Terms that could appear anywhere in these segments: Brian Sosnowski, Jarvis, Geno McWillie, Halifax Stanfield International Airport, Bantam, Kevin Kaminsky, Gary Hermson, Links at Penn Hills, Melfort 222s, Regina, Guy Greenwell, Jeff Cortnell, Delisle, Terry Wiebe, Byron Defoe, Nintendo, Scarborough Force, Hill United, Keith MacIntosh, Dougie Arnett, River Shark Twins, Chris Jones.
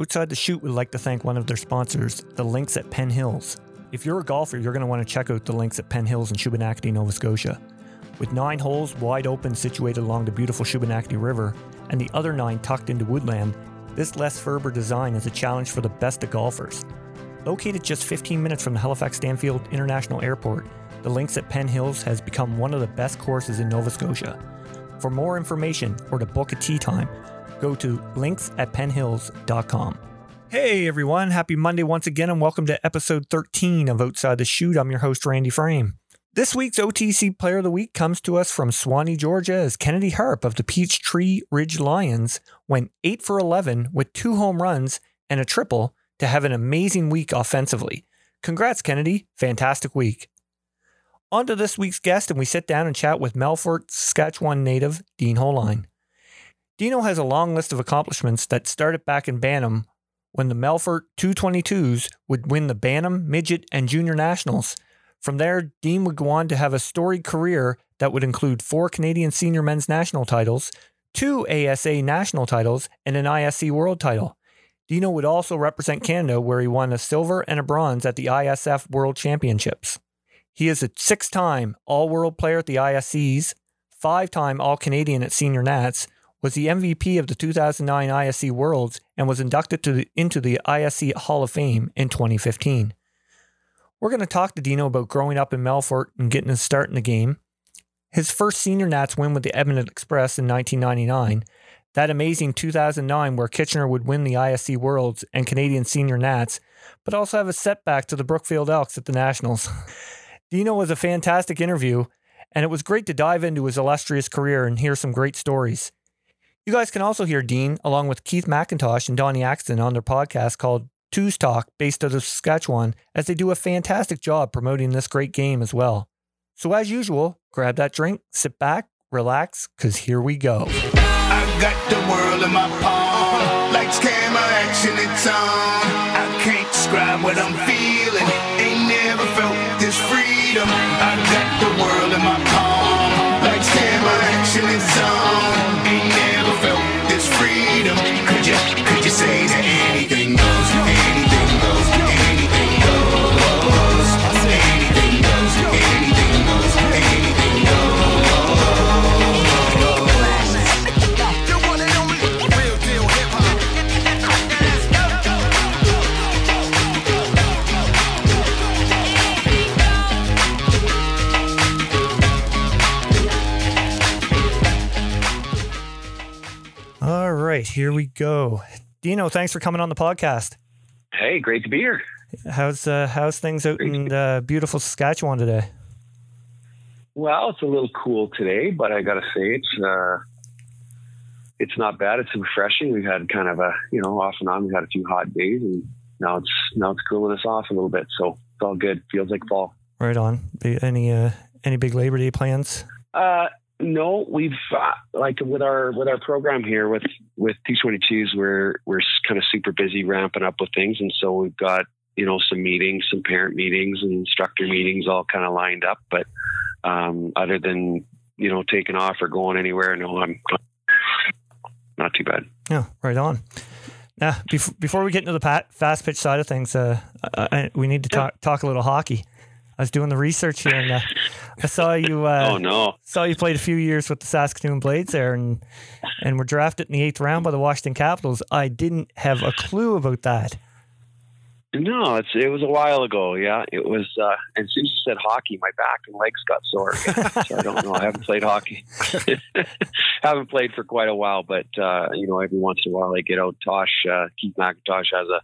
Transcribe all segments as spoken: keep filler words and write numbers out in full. Outside the Chute would like to thank one of their sponsors, the Links at Penn Hills. If you're a golfer, you're going to want to check out the Links at Penn Hills in Shubenacadie, Nova Scotia. With nine holes wide open situated along the beautiful Shubenacadie River and the other nine tucked into woodland, this Les Ferber design is a challenge for the best of golfers. Located just fifteen minutes from the Halifax Stanfield International Airport, the Links at Penn Hills has become one of the best courses in Nova Scotia. For more information or to book a tee time, go to links at penn hills dot com. Hey everyone, happy Monday once again and welcome to episode thirteen of Outside the Chute. I'm your host Randy Frame. This week's O T C Player of the Week comes to us from Suwannee, Georgia, as Kennedy Harp of the Peachtree Ridge Lions went eight for eleven with two home runs and a triple to have an amazing week offensively. Congrats Kennedy, fantastic week. On to this week's guest, and we sit down and chat with Melfort, Saskatchewan native Dean Holoien. Dino has a long list of accomplishments that started back in Bantam when the Melfort two twenty-twos would win the Bantam, Midget, and Junior Nationals. From there, Dean would go on to have a storied career that would include four Canadian Senior Men's National titles, two A S A National titles, and an I S C World title. Dino would also represent Canada, where he won a silver and a bronze at the I S F World Championships. He is a six-time All-World player at the I S Cs, five-time All-Canadian at Senior Nats, was the M V P of the two thousand nine I S C Worlds, and was inducted to the, into the I S C Hall of Fame in twenty fifteen. We're going to talk to Dino about growing up in Melfort and getting his start in the game, his first Senior Nats win with the Edmonton Express in nineteen ninety-nine, that amazing two thousand nine where Kitchener would win the I S C Worlds and Canadian Senior Nats, but also have a setback to the Brookfield Elks at the Nationals. Dino was a fantastic interview, and it was great to dive into his illustrious career and hear some great stories. You guys can also hear Dean, along with Keith MacIntosh and Donnie Axton, on their podcast called Two's Talk, based out of Saskatchewan, as they do a fantastic job promoting this great game as well. So as usual, grab that drink, sit back, relax, because here we go. I got the world in my palm, lights, camera, action, it's on. I can't describe what I'm feeling, ain't never felt this freedom. I got the world in my palm, lights, camera, action, it's on. Freedom. Could you, could you say that anything goes, anything goes, anything goes, anything goes, anything goes, anything goes. The one and only real deal hip hop. All right. All right, here we go. Dino, thanks for coming on the podcast. Hey, great to be here. How's uh, how's things out in uh, beautiful Saskatchewan today? Well, it's a little cool today, but I got to say it's uh, it's not bad. It's refreshing. We've had kind of a you know off and on. We've had a few hot days, and now it's now it's cooling us off a little bit. So it's all good. Feels like fall. Right on. Any uh, any big Labor Day plans? Uh. No, we've uh, like with our with our program here with with T twenty-twos, we're we're kind of super busy ramping up with things, and so we've got you know some meetings, some parent meetings, and instructor meetings all kind of lined up. But um, other than you know taking off or going anywhere, no, I'm not too bad. Yeah, right on. Now, before before we get into the fast pitch side of things, uh, I, I, we need to talk talk a little hockey. I was doing the research here, and uh, I saw you. Uh, oh no! Saw you played a few years with the Saskatoon Blades there, and and were drafted in the eighth round by the Washington Capitals. I didn't have a clue about that. No, it's it was a while ago. Yeah, it was. Uh, and since you said hockey, my back and legs got sore. So I don't know. I haven't played hockey. Haven't played for quite a while, but uh, you know, every once in a while I get out. Tosh uh, Keith MacIntosh has a.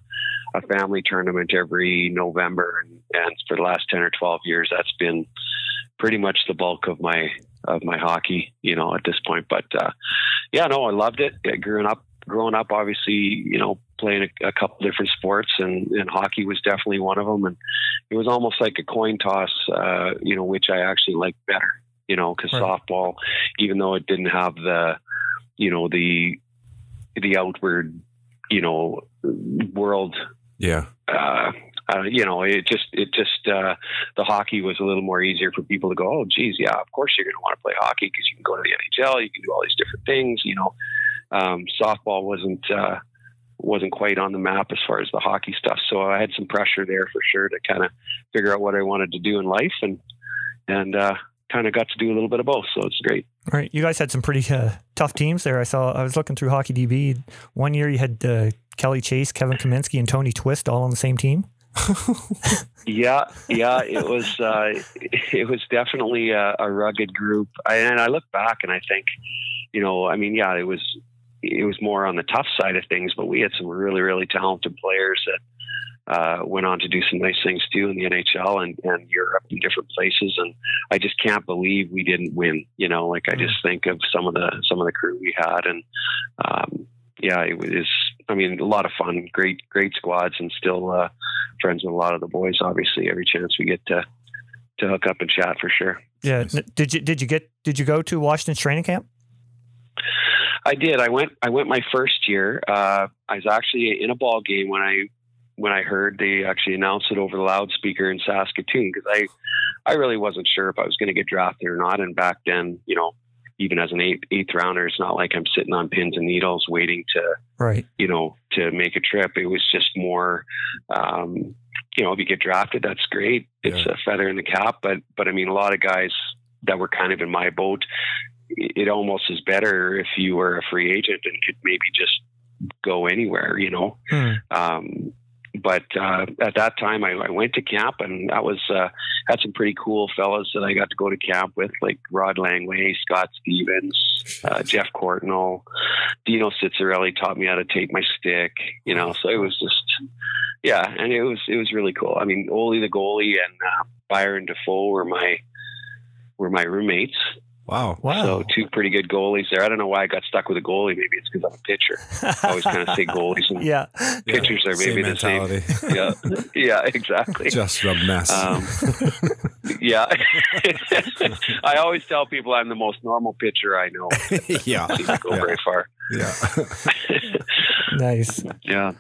a family tournament every November. And, and for the last ten or twelve years, that's been pretty much the bulk of my, of my hockey, you know, at this point, but, uh, yeah, no, I loved it. I grew up, growing up, obviously, you know, playing a, a couple different sports, and, and hockey was definitely one of them. And it was almost like a coin toss, uh, you know, which I actually liked better, you know, cause right. Softball, even though it didn't have the, you know, the, the outward, you know, world, Yeah. Uh, uh, you know, it just, it just, uh, the hockey was a little more easier for people to go, oh, geez, yeah, of course you're going to want to play hockey because you can go to the N H L, you can do all these different things, you know. Um, softball wasn't, uh, wasn't quite on the map as far as the hockey stuff. So I had some pressure there for sure to kind of figure out what I wanted to do in life, and, and, uh, kind of got to do a little bit of both. So it's great. All right. You guys had some pretty uh, tough teams there. I saw, I was looking through Hockey D B one year. You had uh, Kelly Chase, Kevin Kaminsky, and Tony Twist all on the same team. yeah. Yeah. It was, uh, it was definitely a, a rugged group. I, and I look back and I think, you know, I mean, yeah, it was, it was more on the tough side of things, but we had some really, really talented players that, Uh, went on to do some nice things too in the N H L and, and Europe and different places. And I just can't believe we didn't win, you know, like I just think of some of the, some of the crew we had. And um, yeah, it was, I mean, a lot of fun, great, great squads, and still uh, friends with a lot of the boys, obviously, every chance we get to, to hook up and chat for sure. Yeah. Did you, did you get, did you go to Washington's training camp? I did. I went, I went my first year. Uh, I was actually in a ball game when I, when I heard they actually announced it over the loudspeaker in Saskatoon, because I, I really wasn't sure if I was going to get drafted or not. And back then, you know, even as an eighth, eighth rounder, it's not like I'm sitting on pins and needles waiting to, right. you know, to make a trip. It was just more, um, you know, if you get drafted, that's great. It's yeah. a feather in the cap. But, but I mean, a lot of guys that were kind of in my boat, it almost is better if you were a free agent and could maybe just go anywhere, you know? Hmm. Um, But uh, at that time, I, I went to camp, and that was uh, had some pretty cool fellas that I got to go to camp with, like Rod Langway, Scott Stevens, uh, Jeff Cortnell, Dino Cicerelli taught me how to tape my stick. You know, so it was just, yeah, and it was it was really cool. I mean, Ole the goalie and uh, Byron Defoe were my were my roommates. Wow. Wow. So two pretty good goalies there. I don't know why I got stuck with a goalie. Maybe it's because I'm a pitcher. I always kind of say goalies and yeah. pitchers yeah, are maybe the mentality. Same. Yeah. Yeah, exactly. Just a mess. Um, yeah. I always tell people I'm the most normal pitcher I know. yeah. I don't go yeah. very far. Yeah. Nice. Yeah.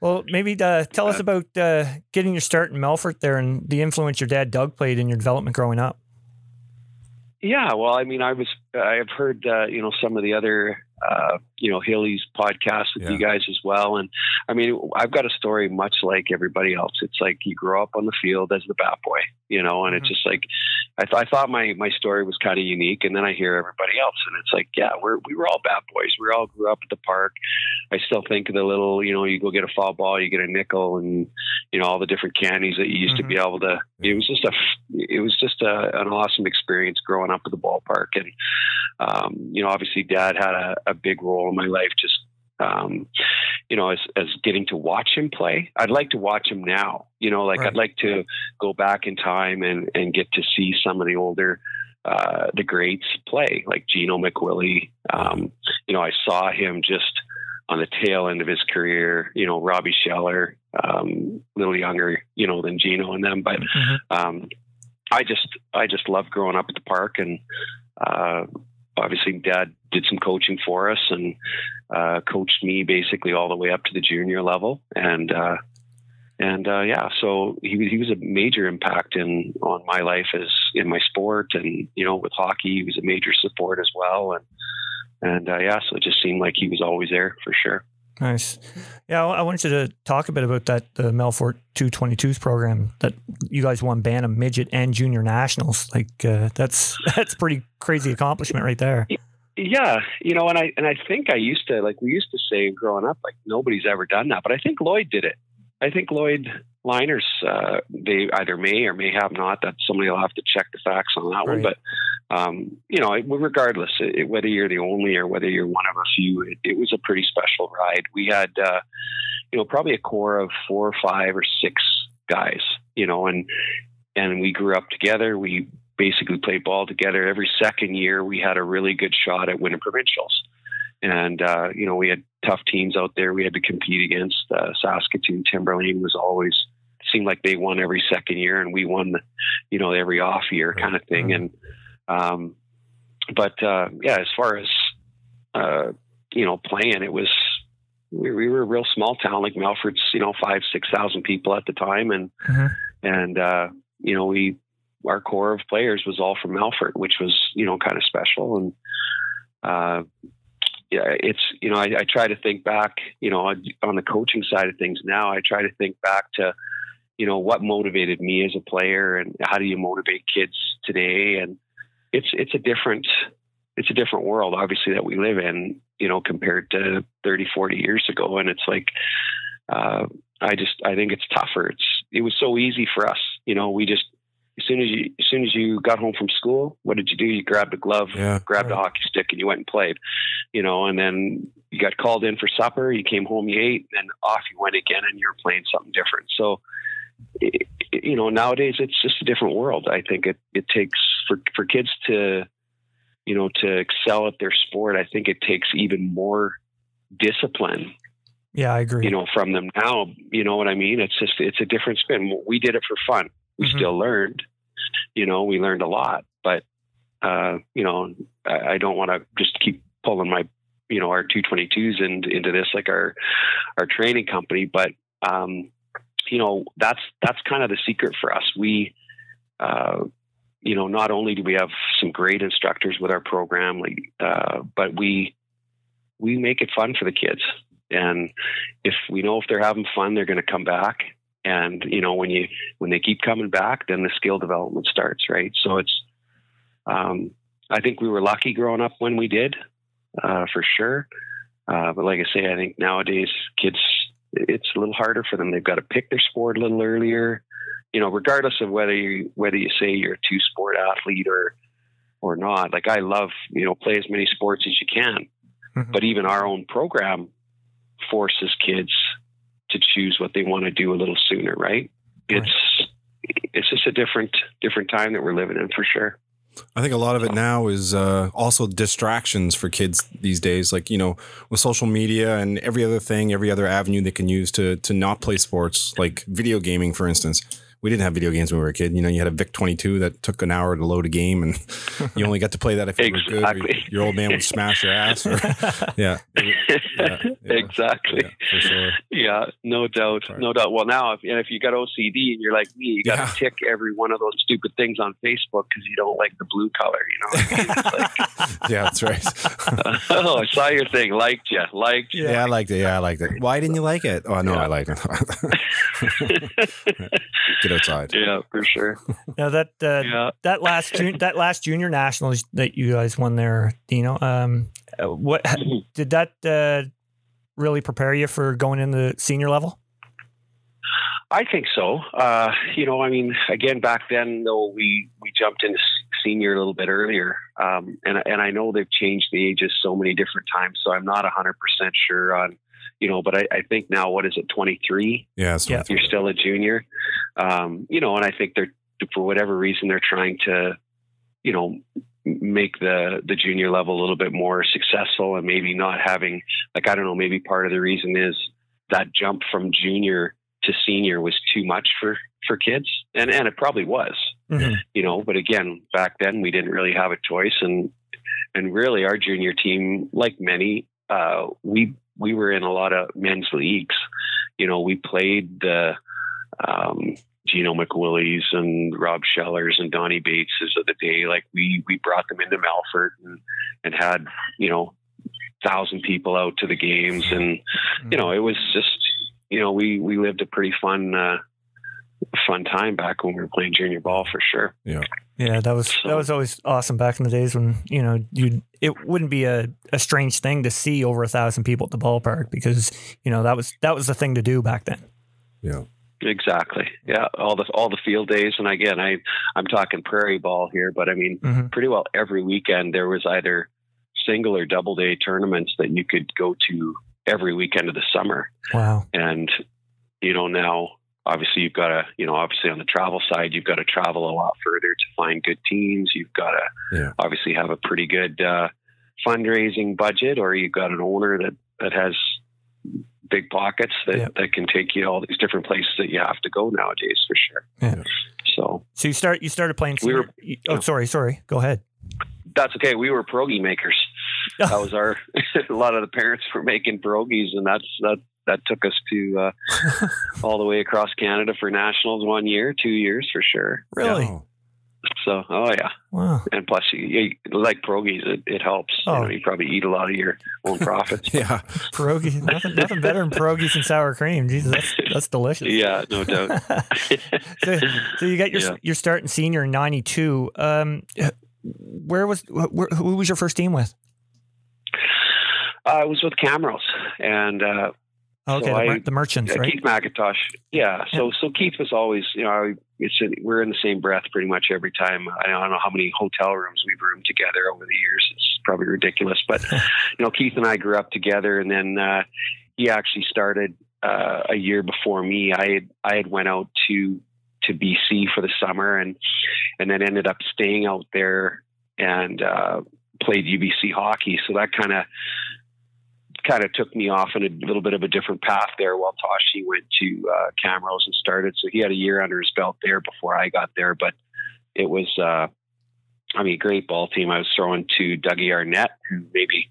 Well, maybe uh, tell us about uh, getting your start in Melfort there and the influence your dad, Doug, played in your development growing up. Yeah, well, I mean, I was, I've heard, uh, you know, some of the other, uh, you know, Haley's podcasts with yeah. you guys as well. And I mean, I've got a story much like everybody else. It's like you grow up on the field as the bat boy, you know, and mm-hmm. it's just like, I, th- I thought my, my story was kind of unique. And then I hear everybody else and it's like, yeah, we're, we were all bat boys. We all grew up at the park. I still think of the little, you know, you go get a foul ball, you get a nickel and, you know, all the different candies that you used mm-hmm. to be able to, it was just a, it was just a, an awesome experience growing up at the ballpark. And, um, you know, obviously Dad had a, a big role in my life, just, um, you know, as, as getting to watch him play. I'd like to watch him now, you know, like right. I'd like to go back in time and, and get to see some of the older, uh, the greats play, like Geno McWillie. Um, you know, I saw him just on the tail end of his career, you know, Robbie Scheller, um, a little younger, you know, than Geno and them, but, mm-hmm. um, I just, I just loved growing up at the park, and, uh, obviously Dad did some coaching for us and, uh, coached me basically all the way up to the junior level. And, uh, and, uh, yeah, so he, he was a major impact in, on my life as in my sport and, you know, with hockey, he was a major support as well. And, and, uh, yeah, so it just seemed like he was always there for sure. Nice. Yeah. I wanted you to talk a bit about that, the Melfort two twenty-twos program that you guys won Bantam, Midget and Junior Nationals. Like, uh, that's, that's pretty crazy accomplishment right there. Yeah. You know, and I, and I think I used to, like, we used to say growing up, like nobody's ever done that, but I think Lloyd did it. I think Lloyd Liners, uh, they either may or may have not, that somebody will have to check the facts on that right. one. But, um, you know, it, regardless, it, whether you're the only or whether you're one of a few, it, it was a pretty special ride. We had, uh, you know, probably a core of four or five or six guys, you know, and, and we grew up together. We basically played ball together. Every second year, we had a really good shot at winning provincials. And, uh, you know, we had tough teams out there. We had to compete against uh, Saskatoon. Timberline was always, seemed like they won every second year and we won, you know, every off year kind of thing. And, um, but, uh, yeah, as far as, uh, you know, playing, it was, we, we were a real small town, like Melfort's, you know, five, six thousand people at the time. And, mm-hmm. and, uh, you know, we, our core of players was all from Melfort, which was, you know, kind of special. And, uh, yeah, it's, you know, I, I try to think back, you know, on, on the coaching side of things now, I try to think back to, you know, what motivated me as a player and how do you motivate kids today? And it's, it's a different, it's a different world, obviously, that we live in, you know, compared to thirty, forty years ago. And it's like, uh, I just, I think it's tougher. It's, it was so easy for us. You know, we just, as soon as you, as soon as you got home from school, what did you do? You grabbed a glove, yeah, grabbed right. a hockey stick, and you went and played, you know, and then you got called in for supper, you came home, you ate, and off you went again, and you're playing something different. So, it, you know, nowadays it's just a different world. I think it, it takes for, for kids to, you know, to excel at their sport. I think it takes even more discipline. Yeah, I agree. You know, from them now, you know what I mean? It's just, it's a different spin. We did it for fun. We mm-hmm. still learned, you know, we learned a lot, but, uh, you know, I, I don't want to just keep pulling my, you know, our two twenty-twos and into this, like our, our training company. But, um, you know, that's, that's kind of the secret for us. We, uh, you know, not only do we have some great instructors with our program, like, uh, but we, we make it fun for the kids. And if we know if they're having fun, they're going to come back. And, you know, when you, when they keep coming back, then the skill development starts, right? So it's, um, I think we were lucky growing up when we did, uh, for sure. Uh, but like I say, I think nowadays kids, it's a little harder for them. They've got to pick their sport a little earlier, you know, regardless of whether you, whether you say you're a two sport athlete or, or not. Like I love, you know, play as many sports as you can, mm-hmm. but even our own program forces kids to choose what they want to do a little sooner, right? It's right. it's just a different different time that we're living in, for sure. I think a lot of it now is uh, also distractions for kids these days, like, you know, with social media and every other thing, every other avenue they can use to to not play sports, like video gaming, for instance. We didn't have video games when we were a kid. You know, you had a Vic twenty-two that took an hour to load a game, and you only got to play that if it exactly. was good. Your old man would smash your ass. Or, yeah, yeah, yeah. Exactly. Yeah, for sure. Yeah, no doubt. Sorry. No doubt. Well, now, if, and if you got O C D and you're like me, you got to yeah. tick every one of those stupid things on Facebook because you don't like the blue color, you know? Like, yeah, that's right. Oh, I saw your thing. Liked you. Liked you. Yeah, I liked it. Yeah, I liked it. Why didn't you like it? Oh, no, yeah. I liked it. Get outside. Yeah, for sure. Now that uh, yeah. that last jun- that last Junior Nationals that you guys won there, Dino, um, what did that uh, really prepare you for going into senior level? I think so. Uh, you know, I mean, again, back then though, we we jumped into senior a little bit earlier, um, and and I know they've changed the ages so many different times, so I'm not a hundred percent sure on. You know, but I, I think now, what is it, twenty-three? Yeah, yeah. You're still a junior. Um, you know, and I think they're, for whatever reason, they're trying to, you know, make the, the junior level a little bit more successful, and maybe not having, like, I don't know, maybe part of the reason is that jump from junior to senior was too much for, for kids. And, and it probably was, mm-hmm. you know, but again, back then we didn't really have a choice. And, and really our junior team, like many, uh, we, we were in a lot of men's leagues. You know, we played the um, Gino McWillies and Rob Schellers and Donnie Bates's of the day. Like we, we brought them into Melfort and, and had, you know, thousand people out to the games. And, you know, it was just, you know, we, we lived a pretty fun, uh, fun time back when we were playing junior ball, for sure. Yeah. Yeah. That was, so, that was always awesome back in the days when, you know, you it wouldn't be a, a strange thing to see over a thousand people at the ballpark, because, you know, that was, that was the thing to do back then. Yeah, exactly. Yeah. All the, all the field days. And again, I, I'm talking prairie ball here, but I mean, mm-hmm. pretty well every weekend there was either single or double day tournaments that you could go to every weekend of the summer. Wow. And, you know, now, obviously, you've got to, you know, obviously on the travel side, you've got to travel a lot further to find good teams. You've got to yeah. obviously have a pretty good uh, fundraising budget, or you've got an owner that, that has big pockets that, yeah. that can take you to all these different places that you have to go nowadays, for sure. Yeah. So, so you start you started playing. We were, you, oh, yeah. sorry, sorry. Go ahead. That's okay. We were pierogi makers. That was our. A lot of the parents were making pierogies, and that's that. That took us to uh, all the way across Canada for nationals one year, two years for sure. Really? Yeah. So, oh yeah. Wow. And plus, you, you like pierogies, it, it helps. Oh. You know, you probably eat a lot of your own profits. Yeah. Pierogies, nothing, nothing better than pierogies and sour cream. Jesus, that's, that's delicious. Yeah, no doubt. so, so you got your yeah. your start in senior in ninety-two. Um, where was where, who was your first team with? Uh, I was with Camrose and. Uh, Okay, so the, I, the merchants, uh, right? Keith MacIntosh. Yeah. So, yeah. so Keith was always, you know, I, it's a, we're in the same breath pretty much every time. I don't know how many hotel rooms we've roomed together over the years. It's probably ridiculous, but you know, Keith and I grew up together, and then uh, he actually started uh, a year before me. I had, I had went out to to B C for the summer, and and then ended up staying out there and uh, played U B C hockey. So that kind of. kind of took me off in a little bit of a different path there while Toshi went to uh, Camrose and started. So he had a year under his belt there before I got there, but it was, uh, I mean, great ball team. I was throwing to Dougie Arnett, who maybe,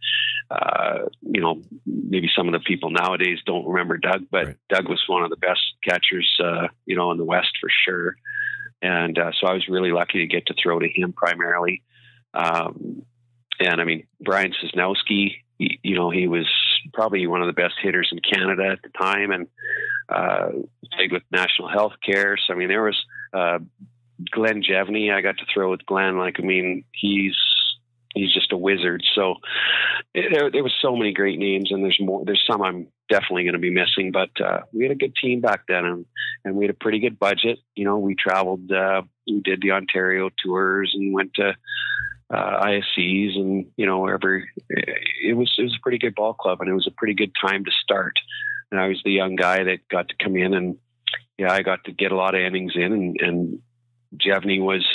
uh, you know, maybe some of the people nowadays don't remember Doug, but right. Doug was one of the best catchers, uh, you know, in the West for sure. And uh, so I was really lucky to get to throw to him primarily. Um, and I mean, Brian Sosnowski, you know, he was probably one of the best hitters in Canada at the time, and uh, played with National Health Care. So, I mean, there was uh, Glenn Jevney. I got to throw with Glenn. Like, I mean, he's he's just a wizard. So there, there was so many great names, and there's more. There's some I'm definitely going to be missing, but uh, we had a good team back then, and, and we had a pretty good budget. You know, we traveled, uh, we did the Ontario tours, and went to. Uh, I S Cs and, you know, every, it was, it was a pretty good ball club, and it was a pretty good time to start. And I was the young guy that got to come in, and yeah, I got to get a lot of innings in, and, and Jevney was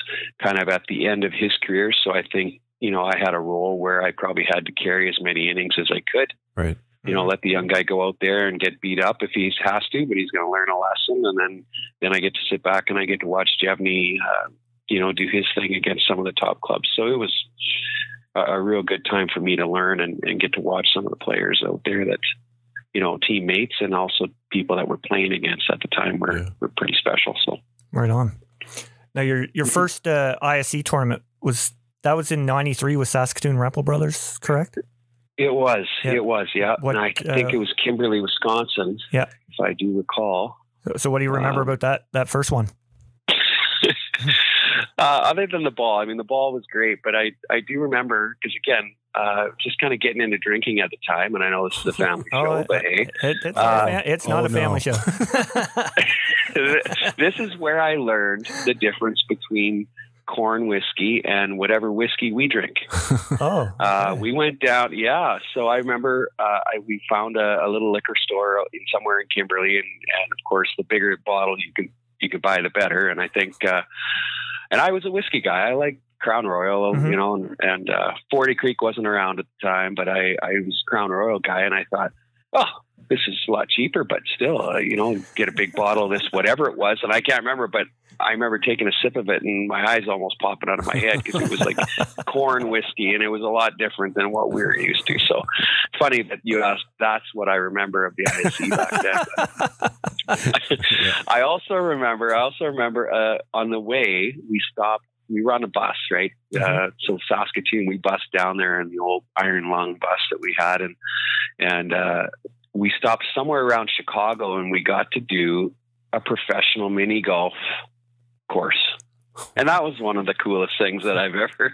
kind of at the end of his career. So I think, you know, I had a role where I probably had to carry as many innings as I could, right. You know, let the young guy go out there and get beat up if he has to, but he's going to learn a lesson. And then, then I get to sit back and I get to watch Jevney, uh, you know, do his thing against some of the top clubs. So it was a, a real good time for me to learn and, and get to watch some of the players out there that, you know, teammates and also people that we're playing against at the time were, yeah. were pretty special. So right on. Now your, your first uh, I S C tournament was, that was in ninety-three with Saskatoon Rappel Brothers, correct? It was, yeah. it was. Yeah. What, and I think uh, it was Kimberly, Wisconsin. Yeah. If I do recall. So, so what do you remember um, about that, that first one? Uh, other than the ball, I mean, the ball was great, but I, I do remember, because again, uh, just kind of getting into drinking at the time. And I know this is a family oh, show, it, but hey, it, it's, uh, it's not oh, a family no. show. This is where I learned the difference between corn whiskey and whatever whiskey we drink. Oh, okay. uh, we went down. Yeah. So I remember, uh, I, we found a, a little liquor store in somewhere in Kimberly. And, and of course the bigger bottle you could, you could buy, the better. And I think, uh, And I was a whiskey guy. I liked Crown Royal, mm-hmm. you know, and, and uh, Forty Creek wasn't around at the time, but I, I was Crown Royal guy, and I thought, oh, this is a lot cheaper, but still, uh, you know, get a big bottle of this, whatever it was. And I can't remember, but I remember taking a sip of it and my eyes almost popping out of my head because it was like corn whiskey, and it was a lot different than what we were used to. So funny that you asked, that's what I remember of the I S C back then. yeah. I also remember, I also remember uh, on the way we stopped, we were on a bus, right? Mm-hmm. Uh, so Saskatoon, we bussed down there in the old Iron Lung bus that we had. And, and, uh, we stopped somewhere around Chicago, and we got to do a professional mini golf course. And that was one of the coolest things that I've ever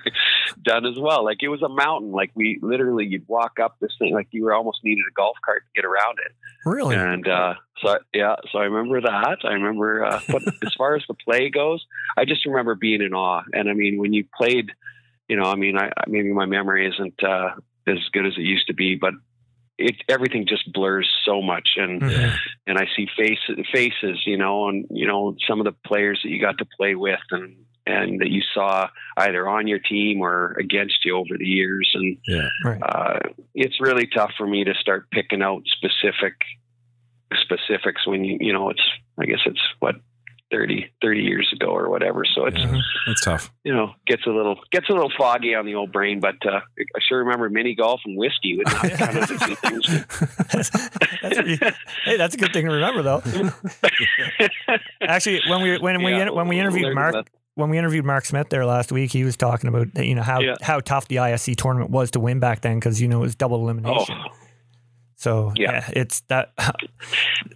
done as well. Like, it was a mountain. Like, we literally, you'd walk up this thing, like you were almost needed a golf cart to get around it. Really? And, uh, so yeah, so I remember that. I remember, uh, but as far as the play goes, I just remember being in awe. And I mean, when you played, you know, I mean, I, maybe my memory isn't, uh, as good as it used to be, but it, everything just blurs so much. And, mm-hmm. and I see faces, faces, you know, and, you know, some of the players that you got to play with and, and that you saw either on your team or against you over the years. And, yeah, right. uh, it's really tough for me to start picking out specific specifics when you, you know, it's, I guess it's what, thirty years ago or whatever. So it's, yeah, it's tough, you know, gets a little, gets a little foggy on the old brain, but, uh, I sure remember mini golf and whiskey. Would not kind of the things. that's, that's pretty, hey, that's a good thing to remember though. Actually, when we, when yeah, we, when we interviewed Mark, when we interviewed Mark Smith there last week, he was talking about, you know, how, yeah. how tough the I S C tournament was to win back then, because, you know, it was double elimination. Oh. So yeah. yeah, it's that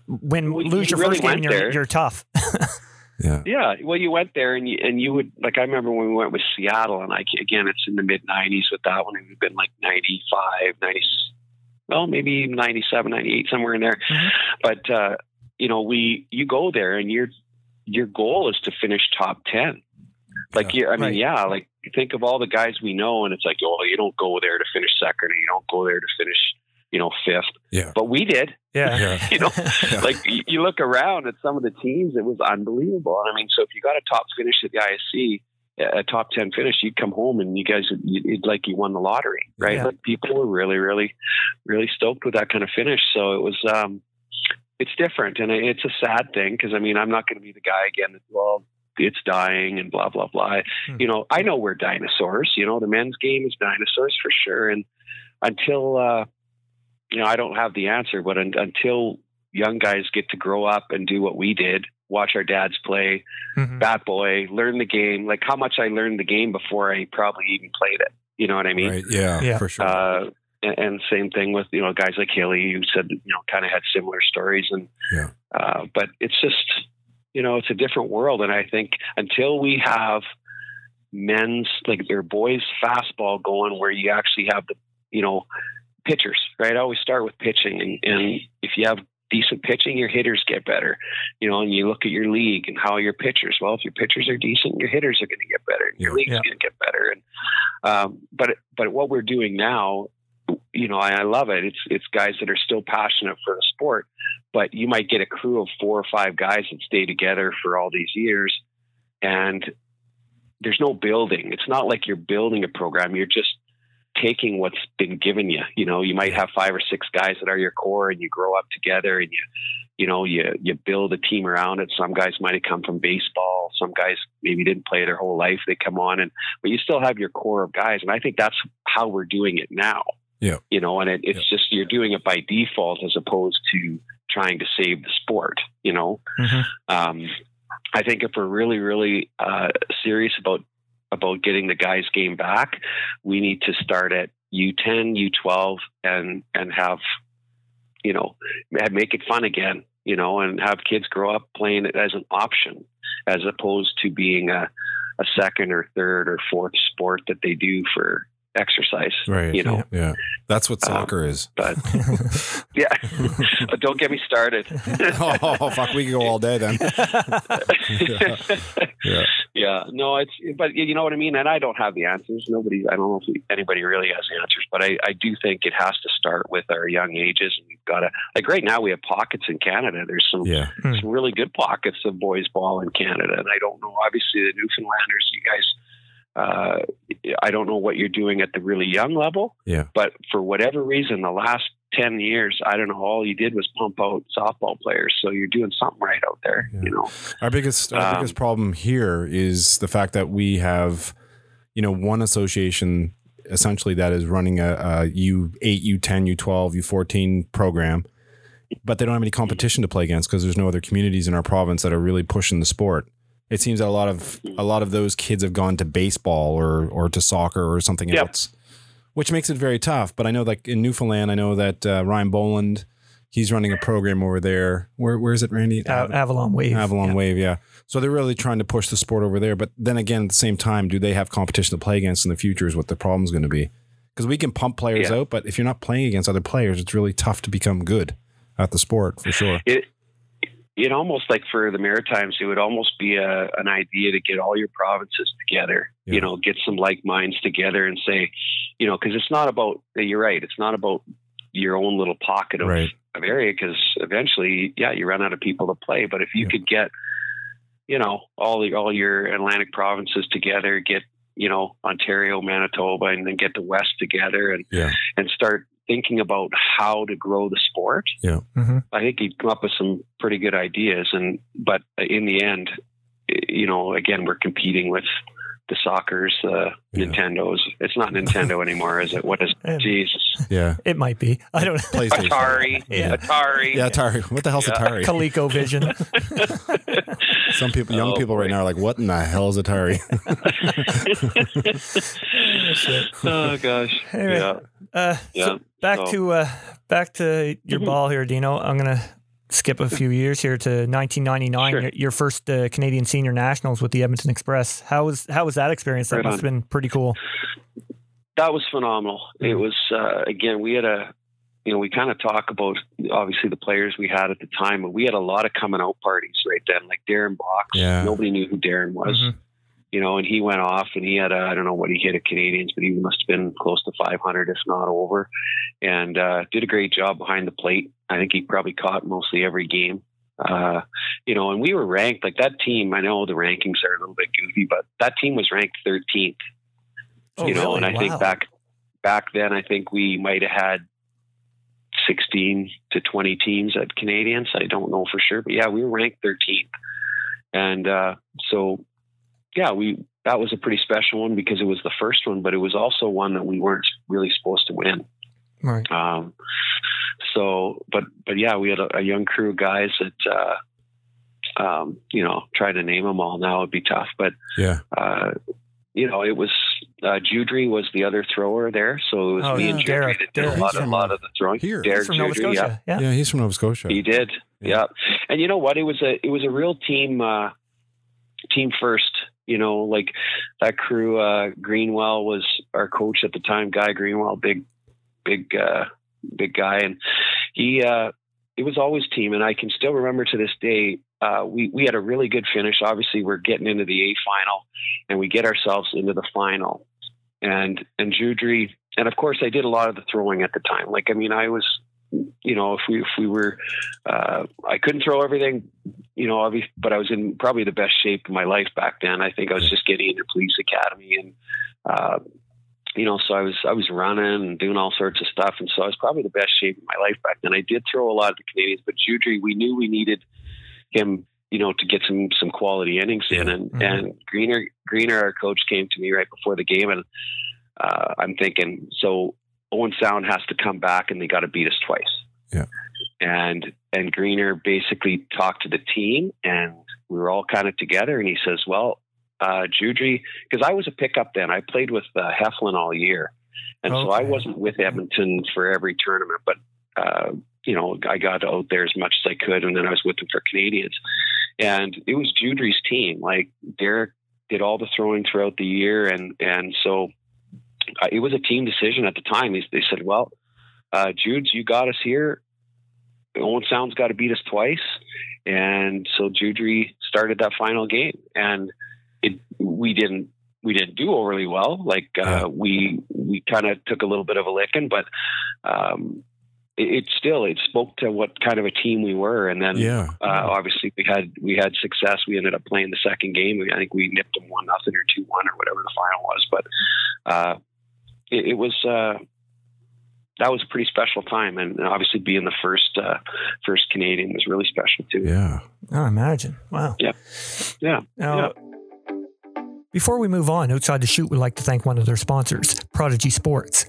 when well, lose you your really first game, you're, you're tough. yeah. Yeah. Well, you went there and you, and you would, like, I remember when we went with Seattle, and I, again, it's in the mid nineties with that one. It would have been like ninety-five, ninety-six, well, maybe ninety-seven, ninety-eight, somewhere in there. Mm-hmm. But, uh, you know, we, you go there and your, your goal is to finish top ten. Like, yeah, you, I mean, right. yeah, like think of all the guys we know, and it's like, oh, you don't go there to finish second, or you don't go there to finish, you know, fifth. Yeah. But we did. Yeah. yeah. You know, yeah. like you look around at some of the teams, it was unbelievable. And I mean, so if you got a top finish at the I S C, a top ten finish, you'd come home and you guys, you'd like you won the lottery, right? Yeah. Like people were really, really, really stoked with that kind of finish. So it was, um, it's different, and it's a sad thing, because I mean, I'm not going to be the guy again that, well, it's dying and blah blah blah. Hmm. You know, I know we're dinosaurs. You know, the men's game is dinosaurs for sure. And until uh, you know, I don't have the answer, but un- until young guys get to grow up and do what we did, watch our dads play, mm-hmm. bat boy, learn the game. Like how much I learned the game before I probably even played it. You know what I mean? Right. Yeah, yeah, for sure. Uh, And same thing with, you know, guys like Haley, who said, you know, kind of had similar stories. And, yeah. uh, but it's just, you know, it's a different world. And I think until we have men's, like their boys fastball going, where you actually have the, you know, pitchers, right? I always start with pitching. And, and if you have decent pitching, your hitters get better, you know, and you look at your league and how your pitchers, well, if your pitchers are decent, your hitters are going to get better. And your yeah. league's yeah. going to get better. And, um, but, but what we're doing now, you know, I, I love it. It's it's guys that are still passionate for the sport, but you might get a crew of four or five guys that stay together for all these years, and there's no building. It's not like you're building a program. You're just taking what's been given you. You know, you might have five or six guys that are your core, and you grow up together, and you, you know, you you build a team around it. Some guys might have come from baseball. Some guys maybe didn't play their whole life. They come on, and but you still have your core of guys, and I think that's how we're doing it now. Yeah, you know, and it, it's yeah. just you're doing it by default as opposed to trying to save the sport. You know, mm-hmm. um, I think if we're really, really uh, serious about about getting the guys' game back, we need to start at U ten, U twelve, and and have, you know, make it fun again. You know, and have kids grow up playing it as an option, as opposed to being a, a second or third or fourth sport that they do for exercise, right? You know, yeah, that's what soccer um, is. But yeah, but don't get me started. Oh fuck, we can go all day then. yeah. yeah, yeah, no, it's but you know what I mean. And I don't have the answers. Nobody, I don't know if we, anybody really has the answers. But I, I do think it has to start with our young ages. And we've got to like right now we have pockets in Canada. There's some yeah. some hmm. really good pockets of boys ball in Canada. And I don't know. Obviously, the Newfoundlanders, you guys. Uh, I don't know what you're doing at the really young level, yeah. but for whatever reason, the last ten years, I don't know, all you did was pump out softball players. So you're doing something right out there. Yeah. You know, our biggest, our um, biggest problem here is the fact that we have, you know, one association essentially that is running a, a U eight, U ten, U twelve, U fourteen program, but they don't have any competition to play against because there's no other communities in our province that are really pushing the sport. It seems that a lot of a lot of those kids have gone to baseball or or to soccer or something yep. else, which makes it very tough. But I know, like in Newfoundland, I know that uh, Ryan Boland, he's running a program over there. Where where is it, Randy? Uh, Avalon Wave. Avalon yeah. Wave, yeah. So they're really trying to push the sport over there. But then again, at the same time, do they have competition to play against in the future? Is what the problem's going to be, because we can pump players yeah. out, but if you're not playing against other players, it's really tough to become good at the sport for sure. It- It almost like for the Maritimes, it would almost be a, an idea to get all your provinces together, yeah. you know, get some like minds together and say, you know, cause it's not about, you're right. It's not about your own little pocket of, right. of area. Cause eventually, yeah, you run out of people to play, but if you yeah. could get, you know, all the, all your Atlantic provinces together, get, you know, Ontario, Manitoba, and then get the West together and, yeah. and start thinking about how to grow the sport. Yeah. Mm-hmm. I think he'd come up with some pretty good ideas. And, but in the end, you know, again, we're competing with the Soccers, the yeah. Nintendos. It's not Nintendo anymore, is it? What is it? Jesus. Yeah. It might be. I don't know. Atari. Yeah. Atari. Yeah. Atari. What the hell's yeah. Atari? ColecoVision. Some people, young oh, people right now are like, what in the hell is Atari? Oh, gosh. Anyway, yeah. Uh, yeah. So back, oh. to, uh, back to your mm-hmm. ball here, Dino. I'm going to skip a few years here to nineteen ninety-nine, sure. your, your first uh, Canadian Senior Nationals with the Edmonton Express. How was, how was that experience? That right must on. have been pretty cool. That was phenomenal. It was, uh, again, we had a, you know, we kind of talk about obviously the players we had at the time, but we had a lot of coming out parties right then, like Darren Box. Yeah. Nobody knew who Darren was, mm-hmm. you know, and he went off and he had a, I don't know what he hit at Canadians, but he must have been close to five hundred, if not over, and uh, did a great job behind the plate. I think he probably caught mostly every game, uh, you know, and we were ranked like that team. I know the rankings are a little bit goofy, but that team was ranked thirteenth, oh, you know, really? and I wow. think back, back then, I think we might've had sixteen to twenty teams at Canadians. I don't know for sure, but yeah, we were ranked thirteenth. And, uh, so yeah, we, that was a pretty special one because it was the first one, but it was also one that we weren't really supposed to win. Right. Um, so, but, but yeah, we had a, a young crew of guys that, uh, um, you know, try to name them all now would be tough, but yeah, uh, you know, it was, uh, Judry was the other thrower there. So it was oh, me yeah. and Judry that did a lot, from, a lot of the throwing. Here, Derek he's from Judry, Nova Scotia. Yeah. yeah, he's from Nova Scotia. He did. Yeah. yeah. And you know what? It was a, it was a real team, uh, team first, you know, like that crew, uh, Greenwell was our coach at the time, Guy Greenwell, big, big, uh, big guy. And he, uh, it was always team. And I can still remember to this day, uh, we, we had a really good finish. Obviously we're getting into the A final and we get ourselves into the final and, and Judry. And of course I did a lot of the throwing at the time. Like, I mean, I was, you know, if we, if we were, uh, I couldn't throw everything, you know, obviously, but I was in probably the best shape of my life back then. I think I was just getting into police academy and, uh, you know, so I was, I was running and doing all sorts of stuff. And so I was probably the best shape of my life back then. I did throw a lot of the Canadians, but Judry, we knew we needed him, you know, to get some, some quality innings in. And, mm-hmm. and Greener, Greener, our coach came to me right before the game. And, uh, I'm thinking, so Owen Sound has to come back and they got to beat us twice. Yeah. And, and Greener basically talked to the team and we were all kind of together. And he says, well, Uh, Judry, because I was a pickup then. I played with uh, Heflin all year, and okay. so I wasn't with Edmonton for every tournament. But uh, you know, I got out there as much as I could, and then I was with them for Canadians. And it was Judry's team. Like Derek did all the throwing throughout the year, and and so uh, it was a team decision at the time. They, they said, "Well, uh, Jude's, you got us here. Owen Sound's got to beat us twice," and so Judry started that final game and. It, we didn't we didn't do overly well. Like uh, yeah. we we kind of took a little bit of a licking, but um, it, it still it spoke to what kind of a team we were. And then yeah. uh, obviously we had we had success. We ended up playing the second game. I think we nipped them one nothing or two one or whatever the final was. But uh, it, it was uh, that was a pretty special time, and obviously being the first uh, first Canadian was really special too. Yeah, I imagine. Wow. Yeah. Yeah. Now, yeah. Before we move on, Outside the Chute would like to thank one of their sponsors, Prodigy Sports.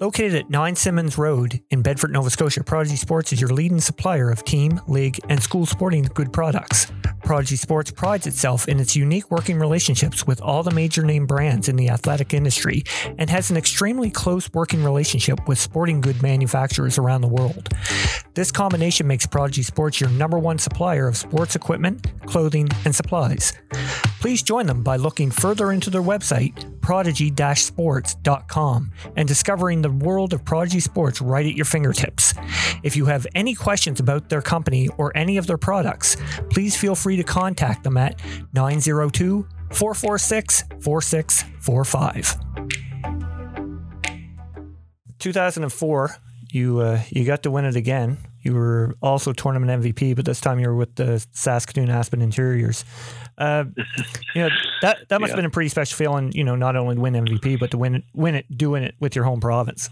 Located at nine Simmons Road in Bedford, Nova Scotia, Prodigy Sports is your leading supplier of team, league, and school sporting good products. Prodigy Sports prides itself in its unique working relationships with all the major name brands in the athletic industry and has an extremely close working relationship with sporting good manufacturers around the world. This combination makes Prodigy Sports your number one supplier of sports equipment, clothing, and supplies. Please join them by looking further into their website, prodigy dash sports dot com, and discovering the world of Prodigy Sports right at your fingertips. If you have any questions about their company or any of their products, please feel free to contact them at nine oh two, four four six, four six four five. two thousand four, you uh, you got to win it again. You were also tournament M V P, but this time you were with the Saskatoon Aspen Interiors. Uh, you know, that, that must yeah. have been a pretty special feeling, you know, not only to win M V P, but to win it, win it, doing it with your home province.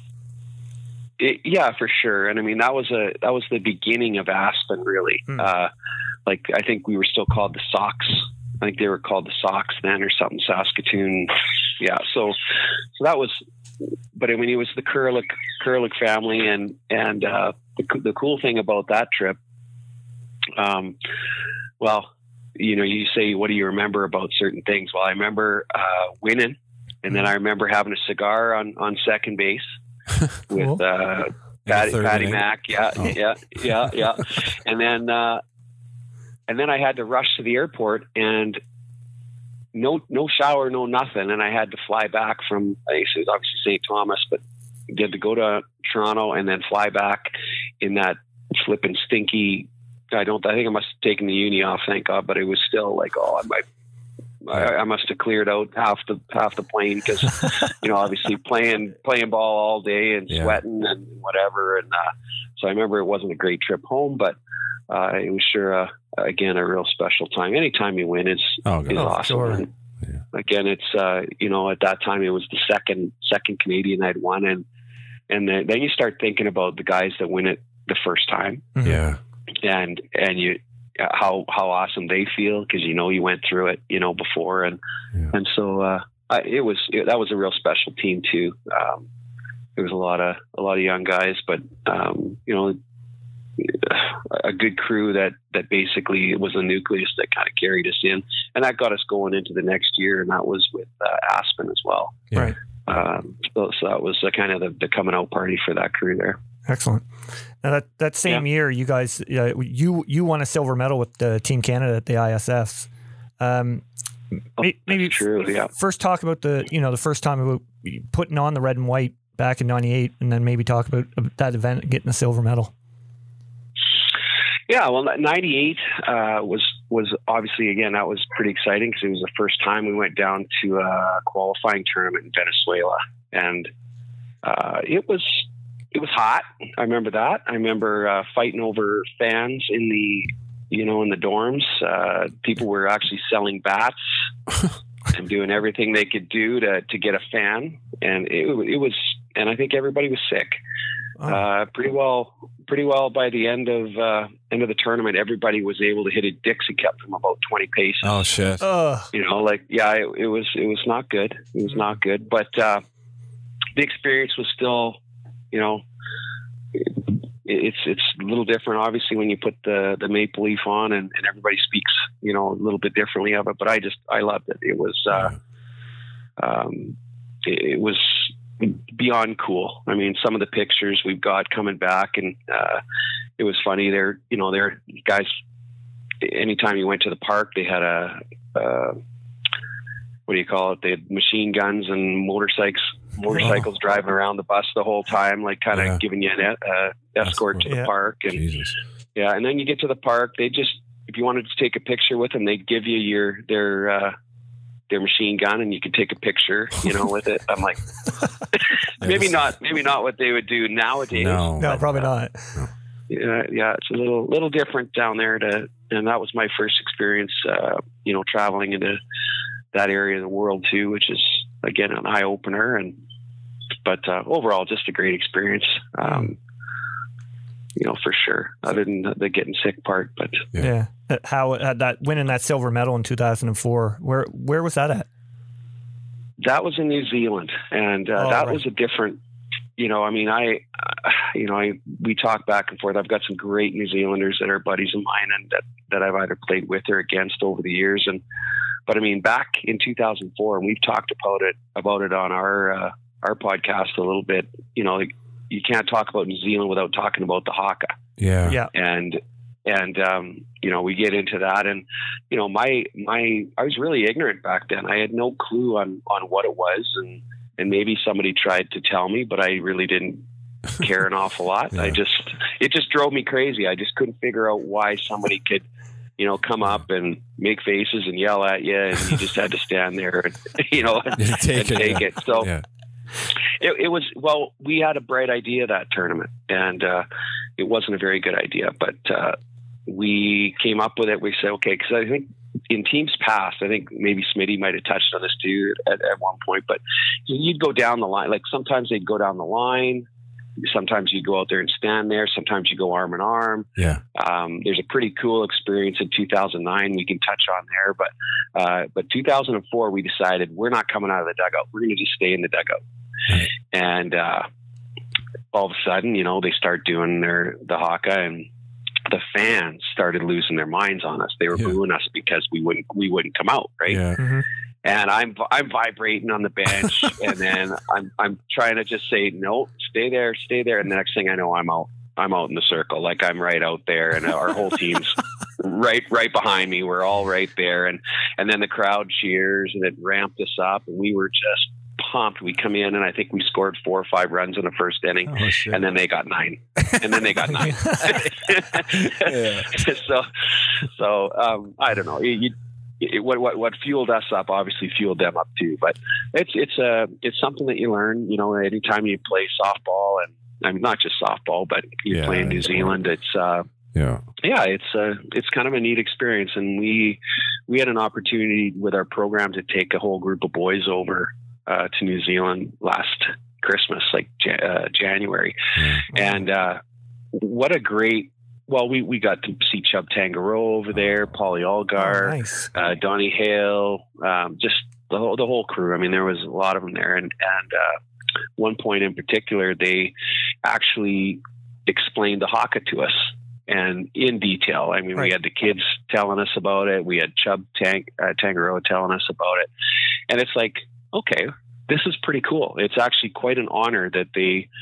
It, yeah, for sure. And I mean, that was a, that was the beginning of Aspen really. Mm. Uh, like I think we were still called the Sox. I think they were called the Sox then or something, Saskatoon. Yeah. So, so that was, but I mean, it was the Curlick, Curlick family. And, and, uh, the, the cool thing about that trip, um, well, you know, you say, what do you remember about certain things? Well, I remember uh, winning, and then I remember having a cigar on, on second base with cool. uh, Patty, Patty Mac. Yeah, oh. yeah, yeah, yeah. And then uh, and then I had to rush to the airport, and no no shower, no nothing. And I had to fly back from, I guess it was obviously Saint Thomas, but did to go to Toronto and then fly back in that flipping stinky, I don't, I think I must have taken the uni off, thank God, but it was still like, oh, I might, I, I must have cleared out half the, half the plane. Cause you know, obviously playing, playing ball all day and yeah. sweating and whatever. And, uh, so I remember it wasn't a great trip home, but, uh, it was sure, uh, again, a real special time. Anytime you win, it's, oh, it's oh, awesome. Sure. Yeah. Again, it's, uh, you know, at that time it was the second, second Canadian I'd won. And, and then, then you start thinking about the guys that win it the first time. Mm-hmm. Yeah. And, and you, how, how awesome they feel. Cause you know, you went through it, you know, before. And, yeah. and so, uh, I, it was, it, that was a real special team too. Um, there was a lot of, a lot of young guys, but, um, you know, a good crew that, that basically was a nucleus that kind of carried us in, and that got us going into the next year. And that was with uh, Aspen as well. Yeah. Right. Um, so, so that was the kind of the, the coming out party for that crew there. Excellent. Now that, that same yeah. year, you guys, uh, you, you won a silver medal with the Team Canada at the I S Fs. Um, oh, maybe true, yeah. first talk about the, you know, the first time about putting on the red and white back in ninety-eight, and then maybe talk about that event, getting a silver medal. Yeah, well, ninety-eight uh, was was obviously, again, that was pretty exciting because it was the first time we went down to a qualifying tournament in Venezuela, and uh, it was it was hot. I remember that. I remember uh, fighting over fans in the you know in the dorms. Uh, people were actually selling bats and doing everything they could do to to get a fan, and it, it was. And I think everybody was sick. Uh, pretty well, pretty well. By the end of uh, end of the tournament, everybody was able to hit a Dixie Cup from about twenty paces. Oh shit! Ugh. You know, like yeah, it, it was it was not good. It was not good. But uh, the experience was still, you know, it, it's it's a little different. Obviously, when you put the, the maple leaf on, and, and everybody speaks, you know, a little bit differently of it. But I just I loved it. It was uh, um, it, it was. beyond cool. I mean, some of the pictures we've got coming back, and uh, it was funny. They're, you know, they're guys. Anytime you went to the park, they had a uh, what do you call it? They had machine guns and motorcycles, motorcycles oh. driving around the bus the whole time, like kind of yeah. giving you an uh, escort That's to cool. the yeah. park. And Jesus. yeah, and then you get to the park. They just, if you wanted to take a picture with them, they'd give you your their. Uh, their machine gun, and you could take a picture, you know, with it. I'm like, maybe not, maybe not what they would do nowadays. No, but, no probably uh, not. Yeah. Yeah. It's a little, little different down there to, and that was my first experience, uh, you know, traveling into that area of the world too, which is again, an eye opener. And, but, uh, overall just a great experience. Um, you know, for sure. Other than the getting sick part, but yeah. yeah. How uh, that winning that silver medal in two thousand four, where where was that at? That was in New Zealand, and uh, oh, that right. was a different. You know, I mean, I, uh, you know, I we talk back and forth. I've got some great New Zealanders that are buddies of mine, and that, that I've either played with or against over the years. And but I mean, back in two thousand four, and we've talked about it about it on our uh, our podcast a little bit. You know, like, you can't talk about New Zealand without talking about the haka. Yeah, yeah, and. And, um, you know, we get into that, and, you know, my, my, I was really ignorant back then. I had no clue on, on what it was. And, and maybe somebody tried to tell me, but I really didn't care an awful lot. Yeah. I just, it just drove me crazy. I just couldn't figure out why somebody could, you know, come up and make faces and yell at you, and you just had to stand there and, you know, and take, and it, take yeah. it. So yeah. it, it was, well, we had a bright idea that tournament, and, uh, it wasn't a very good idea, but, uh, we came up with it. We said, okay, because I think in teams past, I think maybe Smitty might have touched on this too at, at one point, but you'd go down the line. Like sometimes they'd go down the line. Sometimes you'd go out there and stand there. Sometimes you go arm in arm. Yeah. Um, there's a pretty cool experience in two thousand nine we can touch on there. But uh, but two thousand four, we decided we're not coming out of the dugout. We're going to just stay in the dugout. Right. And uh, all of a sudden, you know, they start doing their the haka, and the fans started losing their minds on us. They were yeah. booing us because we wouldn't we wouldn't come out, right? Yeah. Mm-hmm. And I'm I'm vibrating on the bench, and then I'm I'm trying to just say no, stay there, stay there. And the next thing I know, I'm out. I'm out in the circle, like I'm right out there, and our whole team's right, right behind me. We're all right there, and and then the crowd cheers, and it ramped us up, and we were just pumped. We come in, and I think we scored four or five runs in the first inning, oh, shit. and then they got nine, and then they got nine. yeah. So, so um, I don't know. You, you, It, what, what what fueled us up obviously fueled them up too, but it's it's a it's something that you learn, you know. Anytime you play softball, and I mean not just softball, but you yeah, play in New Zealand, cool. it's uh, yeah, yeah, it's a it's kind of a neat experience. And we we had an opportunity with our program to take a whole group of boys over uh, to New Zealand last Christmas, like uh, January, mm-hmm. and uh, what a great. Well, we, we got to see Chub Tangaroa over there, Pauly Algar, oh, nice. uh, Donnie Hale, um, just the whole, the whole crew. I mean, there was a lot of them there. And, and uh, one point in particular, they actually explained the haka to us, and in detail. I mean, right. we had the kids telling us about it. We had Chub Tang, uh, Tangaroa telling us about it. And it's like, okay, this is pretty cool. It's actually quite an honor that they –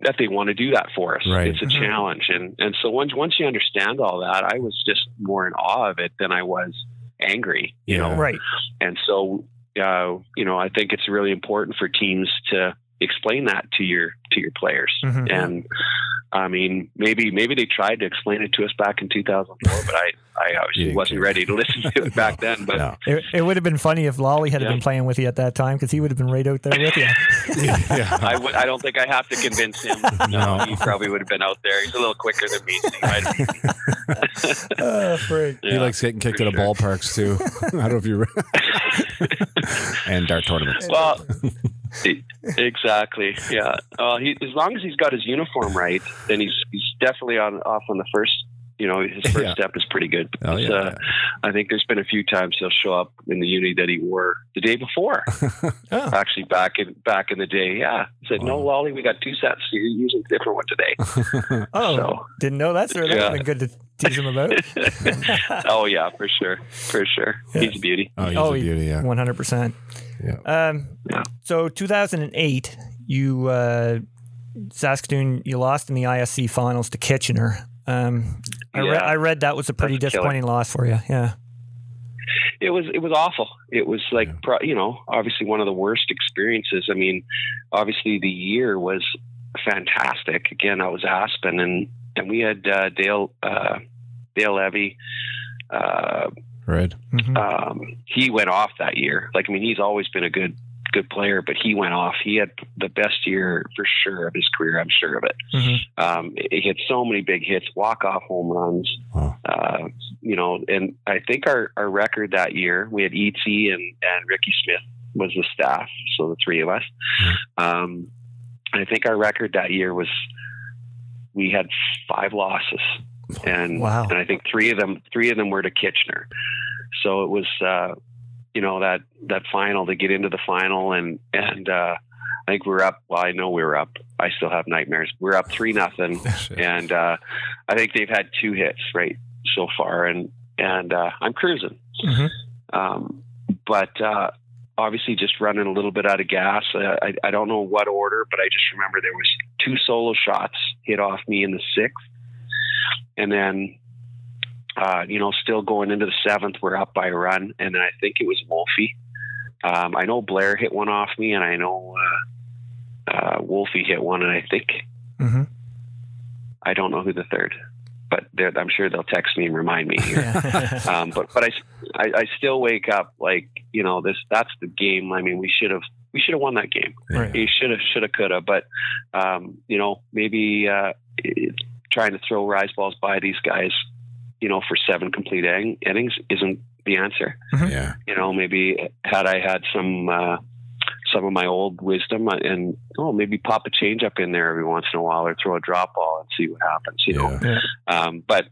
that they want to do that for us. Right. It's a challenge. And, and so once, once you understand all that, I was just more in awe of it than I was angry, you yeah. know? Right. And so, uh, you know, I think it's really important for teams to explain that to your, to your players. Mm-hmm. And I mean, maybe, maybe they tried to explain it to us back in two thousand four, but I, I obviously yeah, wasn't ready to listen to it back no, then, but no. it, it would have been funny if Lolly had yeah. been playing with you at that time, because he would have been right out there with you. yeah. Yeah. I, w- I don't think I have to convince him. No, he probably would have been out there. He's a little quicker than me. So he, might have been. oh, freak. Yeah, he likes getting kicked out of sure. ballparks too. I don't know if you and dart tournaments. Well, exactly. Yeah. Uh, he, as long as he's got his uniform right, then he's he's definitely on off on the first. You know, his first yeah. step is pretty good. Oh, yeah, uh, yeah. I think there's been a few times he'll show up in the uni that he wore the day before. oh. Actually, back in back in the day, yeah. He said, wow. no, Lolly, we got two sets. You're using a different one today. oh, so, didn't know that, sir. That yeah. would have been good to tease him about. oh, yeah, for sure. For sure. Yeah. He's a beauty. Oh, he's oh, a beauty, yeah. one hundred percent. Yeah. Um, yeah. So, two thousand eight, you, uh, Saskatoon, you lost in the I S C finals to Kitchener. Um, I, yeah. re- I read that was a pretty disappointing killer. loss for you. Yeah, it was. It was awful. It was like yeah. pro- you know, obviously one of the worst experiences. I mean, obviously the year was fantastic. Again, I was Aspen, and and we had uh, Dale uh, Dale Levy. Uh, right. Mm-hmm. Um, he went off that year. Like I mean, he's always been a good. good player, but he went off. He had the best year for sure of his career. I'm sure of it. Mm-hmm. Um, he hit so many big hits, walk-off home runs, wow. uh, you know, and I think our, our record that year, we had Eatsy and, and Ricky Smith was the staff. So the three of us, um, I think our record that year was, we had five losses and, wow. and I think three of them, three of them were to Kitchener. So it was, uh, you know, that, that final to get into the final. And, and, uh, I think we were up. Well, I know we were up. I still have nightmares. We we're up three, nothing. And, uh, I think they've had two hits right so far. And, and, uh, I'm cruising. Mm-hmm. Um, but, uh, obviously just running a little bit out of gas. Uh, I, I don't know what order, but I just remember there was two solo shots hit off me in the sixth. And then, Uh, you know, still going into the seventh, we're up by a run. And then I think it was Wolfie. Um, I know Blair hit one off me, and I know uh, uh, Wolfie hit one, and I think mm-hmm. I don't know who the third, but I'm sure they'll text me and remind me here. um, but but I, I, I still wake up like, you know, this that's the game. I mean, we should have we should have won that game. Right. You should have, should have, could have. But, um, you know, maybe uh, it, trying to throw rise balls by these guys, you know, for seven complete innings isn't the answer. Mm-hmm. Yeah. You know, maybe had I had some, uh, some of my old wisdom and, oh, maybe pop a change up in there every once in a while or throw a drop ball and see what happens, you yeah. know? Um, but,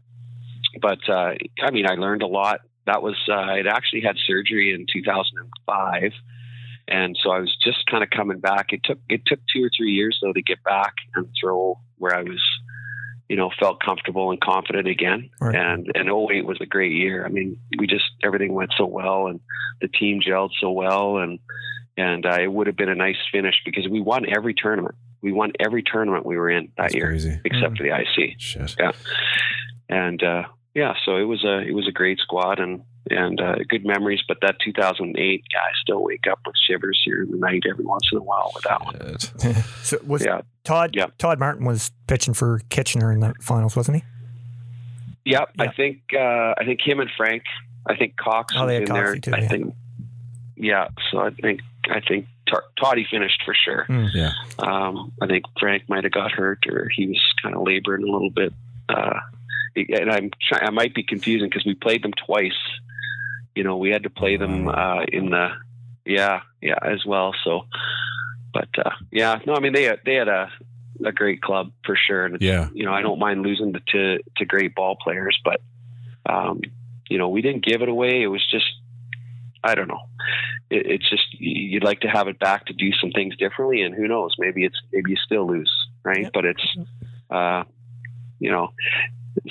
but, uh, I mean, I learned a lot. That was, uh, I'd actually had surgery in two thousand five. And so I was just kind of coming back. It took, it took two or three years though to get back and throw where I was, you know, felt comfortable and confident again. Right. And, and oh eight was a great year. I mean, we just, everything went so well and the team gelled so well. And, and uh, it would have been a nice finish because we won every tournament. We won every tournament we were in that That's year, crazy. except mm. for the I C. Shit. Yeah. And, uh, yeah, so it was a, it was a great squad and, and, uh, good memories, but that two thousand eight guy, I still wake up with shivers here in the night every once in a while with that one. So was yeah. Todd, yeah. Todd Martin was pitching for Kitchener in the finals, wasn't he? Yeah. yeah. I think, uh, I think him and Frank, I think Cox oh, was in Coxie there. Too, I yeah. think, yeah. So I think, I think t- Toddy finished for sure. Mm, yeah. Um, I think Frank might've got hurt or he was kind of laboring a little bit, uh, and I'm trying, I might be confusing because we played them twice. You know, we had to play them uh, in the, yeah, yeah, as well. So, but uh, yeah, no, I mean, they they had a, a great club for sure. And, yeah. you know, I don't mind losing to, to, to great ball players, but, um, you know, we didn't give it away. It was just, I don't know. It, it's just, you'd like to have it back to do some things differently. And who knows, maybe it's, maybe you still lose. Right. Yeah. But it's, uh, you know,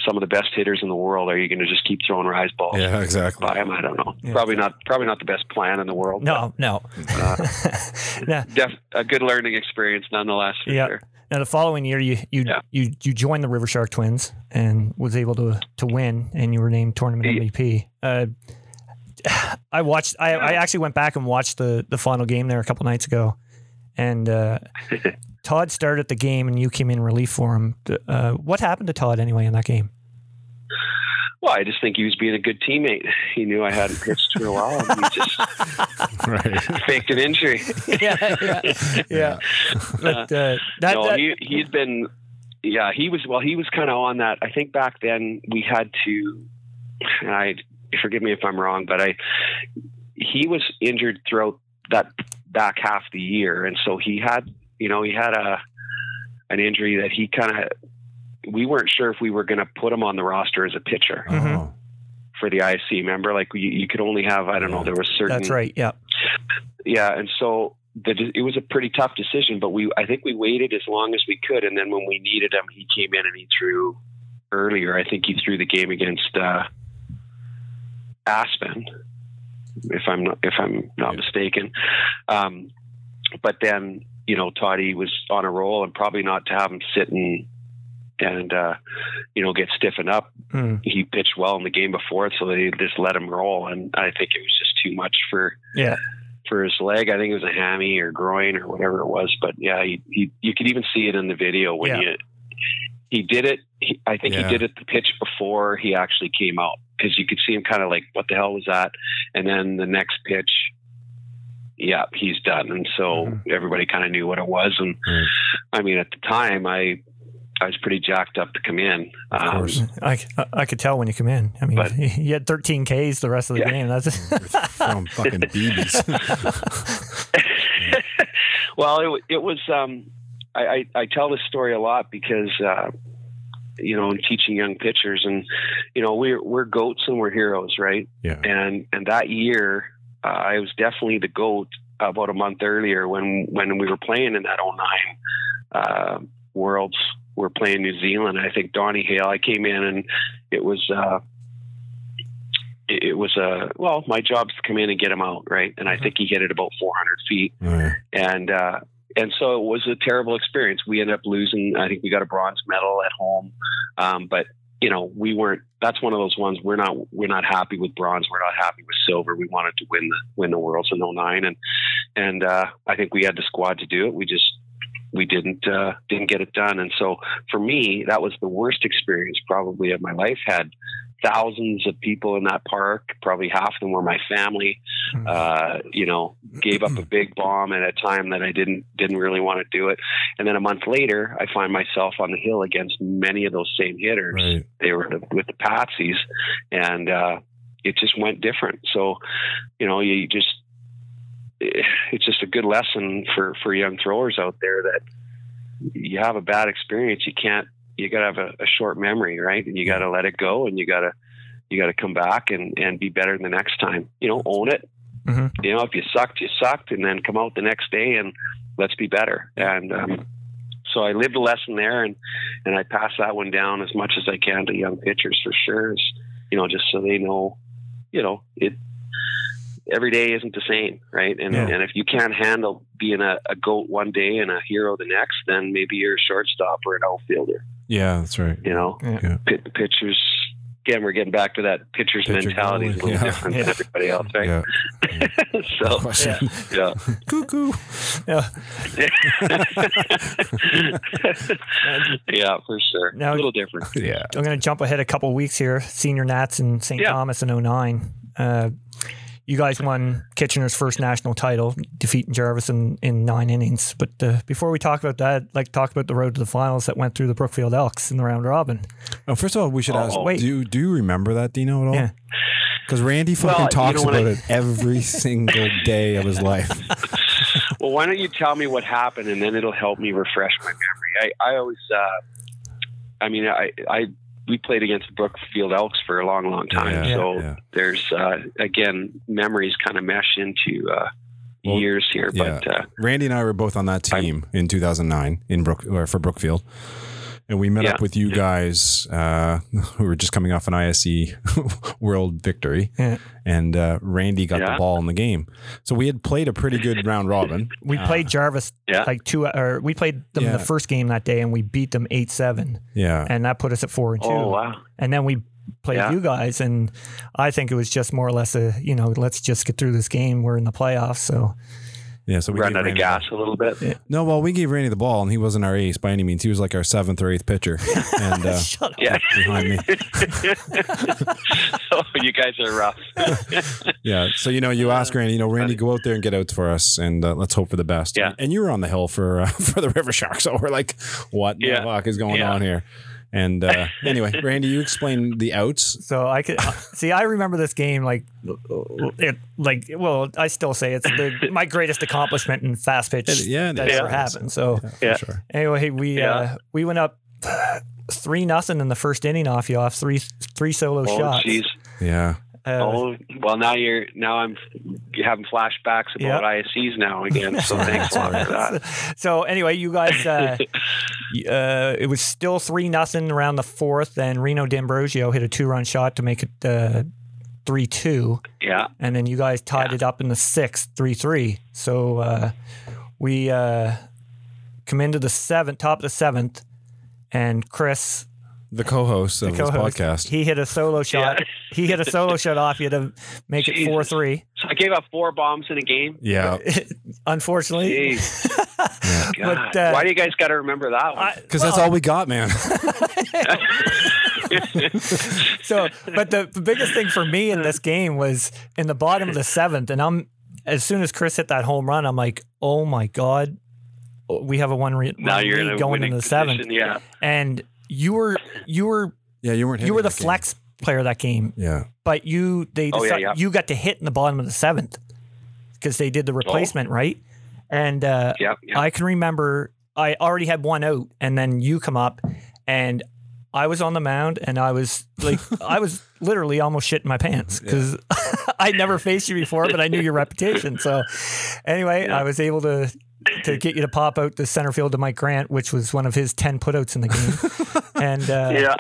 some of the best hitters in the world, are you going to just keep throwing rise balls? Yeah, exactly. By them? I don't know. Yeah. Probably not. Probably not the best plan in the world. No, no. Uh, nah. def- a good learning experience, nonetheless. For yeah. Sure. Now the following year, you you, yeah. you you joined the River Shark Twins and was able to to win, and you were named tournament M V P. Uh, I watched. I, I actually went back and watched the the final game there a couple nights ago, and. Uh, Todd started the game and you came in relief for him. Uh, what happened to Todd anyway in that game? Well, I just think he was being a good teammate. He knew I hadn't pitched for a while. And he just right. faked an injury. Yeah, yeah. yeah. But, uh, that, no, that, he, he's been, yeah, he was, well, he was kind of on that. I think back then we had to, and I, forgive me if I'm wrong, but I, he was injured throughout that back half the year. And so he had, You know, he had a an injury that he kind of, we weren't sure if we were going to put him on the roster as a pitcher mm-hmm. for the I S C. Remember, like you, you could only have, I don't yeah. know, there was certain. That's right. Yeah. Yeah. And so the, it was a pretty tough decision, but we, I think we waited as long as we could. And then when we needed him, he came in and he threw earlier. I think he threw the game against uh, Aspen, if I'm not, if I'm not yeah. mistaken. Um, but then, you know, Toddy was on a roll and probably not to have him sit and, and uh, you know, get stiffened up. Mm. He pitched well in the game before, so they just let him roll. And I think it was just too much for yeah for his leg. I think it was a hammy or groin or whatever it was. But, yeah, he, he, you could even see it in the video when yeah. you, he did it. He, I think yeah. he did it the pitch before he actually came out because you could see him kind of like, what the hell was that? And then the next pitch, yeah, he's done. And so mm-hmm. everybody kind of knew what it was. And mm. I mean, at the time I, I was pretty jacked up to come in. Um, of course. I, I could tell when you come in, I mean, but, you had thirteen Ks the rest of the yeah. game. That's from fucking B Bs. Well, it, it was, um, I, I, I tell this story a lot because, uh, you know, in teaching young pitchers and, you know, we're, we're goats and we're heroes. Right. Yeah. And, and that year, Uh, I was definitely the GOAT about a month earlier when, when we were playing in that oh nine uh, Worlds. We're playing New Zealand. I think Donnie Hale, I came in and it was, uh, it, it was, uh, well, my job's to come in and get him out, right? And I think he hit it about four hundred feet. Mm. And, uh, and so it was a terrible experience. We ended up losing. I think we got a bronze medal at home. Um, but, you know, we weren't, that's one of those ones we're not, we're not happy with bronze. We're not happy with silver. We wanted to win the, win the Worlds in oh nine. And, and, uh, I think we had the squad to do it. We just, we didn't, uh, didn't get it done. And so for me, that was the worst experience probably of my life. Had thousands of people in that park, probably half of them were my family, uh, you know, gave up a big bomb at a time that I didn't, didn't really want to do it. And then a month later, I find myself on the hill against many of those same hitters. Right. They were with the Patsies and, uh, it just went different. So, you know, you just, it's just a good lesson for, for young throwers out there that you have a bad experience. You can't, you got to have a, a short memory, right? And you got to let it go and you got to, you got to come back and, and be better the next time, you know, own it. Mm-hmm. You know, if you sucked, you sucked and then come out the next day and let's be better. And, um, So I lived a lesson there, and, and I pass that one down as much as I can to young pitchers for sure. It's, you know, just so they know, you know, it, every day isn't the same, right? And yeah. and if you can't handle being a, a goat one day and a hero the next, then maybe you're a shortstop or an outfielder. Yeah, that's right. You know, yeah. pit, pitchers, again, we're getting back to that pitcher's Pitcher mentality is a little yeah. different yeah. than everybody else, right? Yeah. so, yeah. yeah. Cuckoo. Yeah. yeah, for sure. Now, a little different. Yeah. I'm going to jump ahead a couple of weeks here. Senior Nats in Saint Yeah. Thomas in oh nine. Uh, you guys won Kitchener's first national title, defeating Jarvis in, in nine innings. But uh, before we talk about that, I'd like to talk about the road to the finals that went through the Brookfield Elks in the round robin. Oh, first of all, we should oh, ask, wait. Do, do you remember that, Dino, at all? Yeah. Because Randy fucking well, talks you know about I... it every single day of his life. Well, why don't you tell me what happened, and then it'll help me refresh my memory. I, I always, uh, I mean, I... I we played against the Brookfield Elks for a long, long time. Yeah, so yeah. there's, uh, again, memories kind of mesh into uh, well, years here. Yeah. But uh, Randy and I were both on that team I'm, in two thousand nine in Brook or for Brookfield. And we met yeah. up with you guys uh, who were just coming off an I S C World victory. Yeah. And uh, Randy got yeah. the ball in the game. So we had played a pretty good round robin. We uh, played Jarvis yeah. like two, or we played them yeah. the first game that day and we beat them eight seven. Yeah. And that put us at four and two. Oh, wow. And then we played yeah. you guys. And I think it was just more or less a, you know, let's just get through this game. We're in the playoffs. So. Yeah, so we ran out of gas a little bit. Yeah. No, well, we gave Randy the ball, and he wasn't our ace by any means. He was like our seventh or eighth pitcher. And uh, shut up. Yeah. Behind me. Oh, you guys are rough. yeah. So you know, you ask Randy, you know, Randy, go out there and get outs for us, and uh, let's hope for the best. Yeah. And you were on the hill for uh, for the River Shark, so we're like, what the yeah. fuck is going yeah. on here? And uh, anyway, Randy, you explain the outs. So I could see. I remember this game like, it, like. Well, I still say it's the, my greatest accomplishment in fast pitch it, yeah, that yeah. ever happened. So yeah, sure. anyway, we yeah. uh, we went up three nothing in the first inning off you off three three solo oh, shots. Geez. Yeah. Uh, oh well, now you're now I'm having flashbacks about yep. I S Cs now again. So thanks a lot for that. So anyway, you guys, uh, uh, it was still three nothing around the fourth, and Reno D'Ambrosio hit a two run shot to make it uh, three two. Yeah, and then you guys tied yeah. it up in the sixth, three three. So uh, we uh, come into the seventh, top of the seventh, and Chris. The co-host the of co-host, this podcast. He hit a solo shot. Yeah. He hit a solo shot off you to make Jesus. It four three. So I gave up four bombs in a game. Yeah. Unfortunately. Yeah. But, uh, why do you guys got to remember that one? Because well, that's all we got, man. So, but the, the biggest thing for me in this game was in the bottom of the seventh, and I'm as soon as Chris hit that home run, I'm like, oh my God, we have a one re- now one you're lead in going into the seventh. Position, yeah. And You were you were yeah you weren't you were the flex game. Player that game yeah but you they oh, decided, yeah, yeah. you got to hit in the bottom of the seventh because they did the replacement oh. right and uh, yeah, yeah. I can remember I already had one out and then you come up and I was on the mound and I was like I was literally almost shitting my pants because yeah. I'd never faced you before but I knew your reputation so anyway yeah. I was able to. to get you to pop out the center field to Mike Grant, which was one of his ten putouts in the game. And uh, yeah.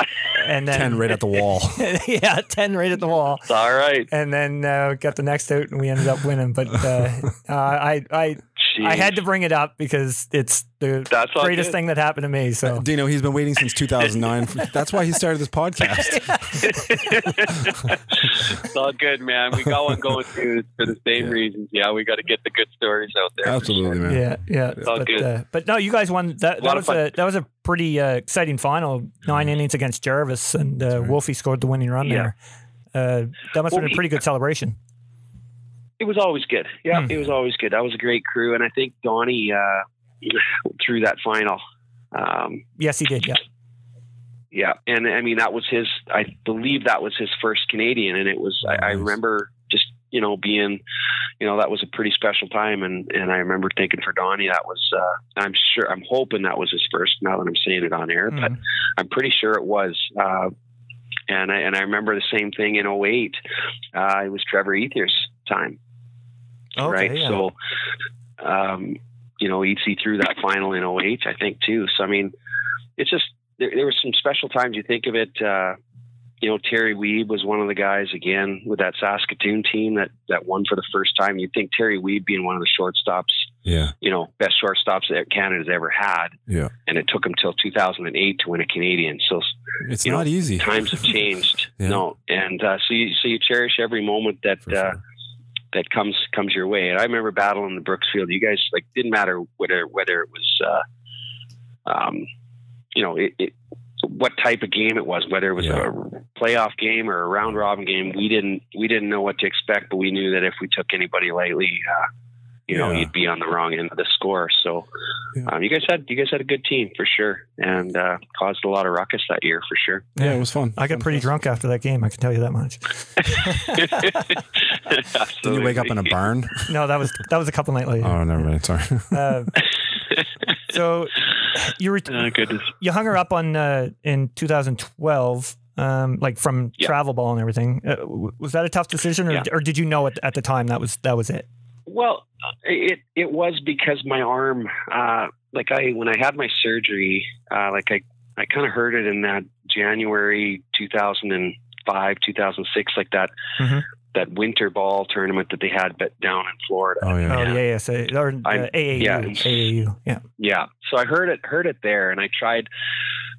and then ten right at the wall. yeah, ten right at the wall. It's all right. And then uh, got the next out, and we ended up winning. But uh, uh, I I Jeez. I had to bring it up because it's the That's greatest thing that happened to me. So uh, Dino, he's been waiting since two thousand nine. For, that's why he started this podcast. It's all good, man. We got one going through for the same yeah. reasons. Yeah, we got to get the good stories out there. Absolutely, sure. man. Yeah, yeah. It's all but, good. Uh, but no, you guys won. That, that was a that was a pretty uh, exciting final. Nine mm. innings against Jarvis, and uh, right. Wolfie scored the winning run yeah. there. Uh, that must well, have been a pretty good celebration. It was always good. Yeah, mm. it was always good. That was a great crew, and I think Donnie uh, threw that final. Um, yes, he did. Yeah, yeah, and I mean that was his. I believe that was his first Canadian, and it was. I, I remember just you know being, you know, that was a pretty special time, and and I remember thinking for Donnie that was. Uh, I'm sure. I'm hoping that was his first. Now that I'm saying it on air, mm. but I'm pretty sure it was. Uh, and I and I remember the same thing in oh eight. Uh, it was Trevor Ethers' time. Okay, right. Yeah. So, um, you know, E C through that final in oh eight, I think, too. So, I mean, it's just, there, there were some special times you think of it. Uh, you know, Terry Wiebe was one of the guys, again, with that Saskatoon team that, that won for the first time. You'd think Terry Wiebe being one of the shortstops, yeah, you know, best shortstops that Canada's ever had. Yeah. And it took him till two thousand eight to win a Canadian. So it's not know, easy. Times have changed. Yeah. No. And uh, so you, so you cherish every moment that, sure. uh, that comes, comes your way. And I remember battling the Brookfield. You guys, like, didn't matter whether, whether it was, uh, um, you know, it, it, what type of game it was, whether it was yeah. a playoff game or a round robin game, we didn't, we didn't know what to expect, but we knew that if we took anybody lightly, uh, you know, yeah. you'd be on the wrong end of the score. So yeah. um, you guys had, you guys had a good team for sure. And uh, caused a lot of ruckus that year for sure. Yeah, it was fun. I got pretty drunk after that game. I can tell you that much. Did you wake up in a barn? No, that was, that was a couple nights later. Oh, never mind. Sorry. uh, so you were, oh, goodness. You hung her up on, uh, in two thousand twelve, um, like from yeah. travel ball and everything. Uh, was that a tough decision or, yeah. or did you know at, at the time that was, that was it? Well, it, it was because my arm, uh, like I, when I had my surgery, uh, like I, I kind of heard it in that January, two thousand five, two thousand six, like that, mm-hmm. that winter ball tournament that they had down in Florida. Oh yeah. Oh, yeah. yeah so, or, uh, I, A A U, yeah. A A U. Yeah. Yeah. So I heard it, heard it there and I tried.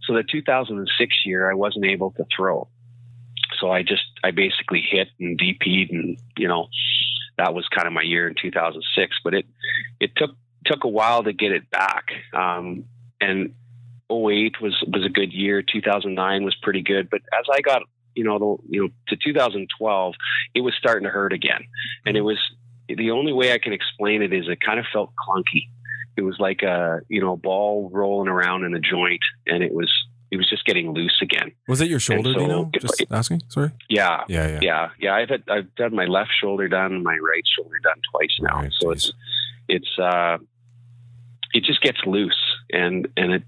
So the two thousand six year, I wasn't able to throw. So I just, I basically hit and D P'd and, you know, that was kind of my year in two thousand six, but it, it took, took a while to get it back. Um, and oh eight was, was a good year. two thousand nine was pretty good. But as I got, you know, the, you know, to two thousand twelve, it was starting to hurt again. And it was, the only way I can explain it is it kind of felt clunky. It was like a, you know, ball rolling around in a joint and it was, it was just getting loose again. Was it your shoulder, so, do you know? Just it, asking? Sorry? Yeah. Yeah, yeah. Yeah. Yeah. I've had, I've done my left shoulder done, my right shoulder done twice now. Right, so geez. it's, it's, uh, it just gets loose and, and it,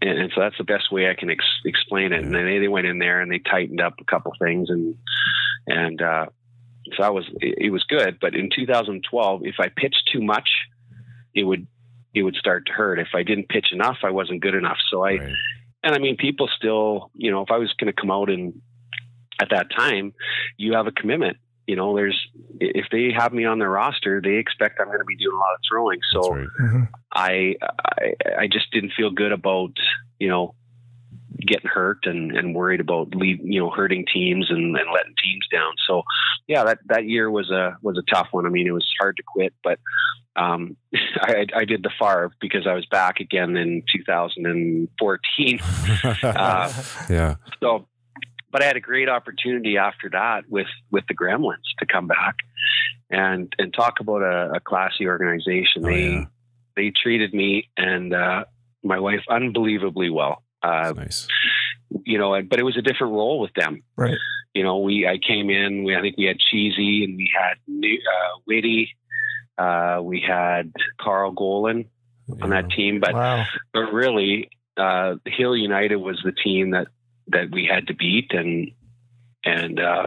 and, and so that's the best way I can ex- explain it. Yeah. And then they, they went in there and they tightened up a couple things and, and, uh, so I was, it, it was good. But in two thousand twelve, if I pitched too much, it would, it would start to hurt. If I didn't pitch enough, I wasn't good enough. So I, right. And I mean, people still, you know, if I was going to come out and at that time, you have a commitment, you know, there's, if they have me on their roster, they expect I'm going to be doing a lot of throwing. So right. mm-hmm. I, I, I just didn't feel good about, you know, getting hurt and, and worried about lead, you know, hurting teams and, and letting teams down. So yeah, that, that year was a, was a tough one. I mean, it was hard to quit, but Um, I, I did the Favre because I was back again in two thousand fourteen. uh, yeah. So, but I had a great opportunity after that with, with the Gremlins to come back and, and talk about a, a classy organization. Oh, they, yeah. they treated me and, uh, my wife unbelievably well. Uh, nice. You know, but it was a different role with them. Right. You know, we, I came in, we, I think we had Cheesy and we had new, uh, Witty. Uh, we had Carl Golan on yeah. that team, but, wow. but really, uh, Hill United was the team that, that we had to beat. And, and, uh,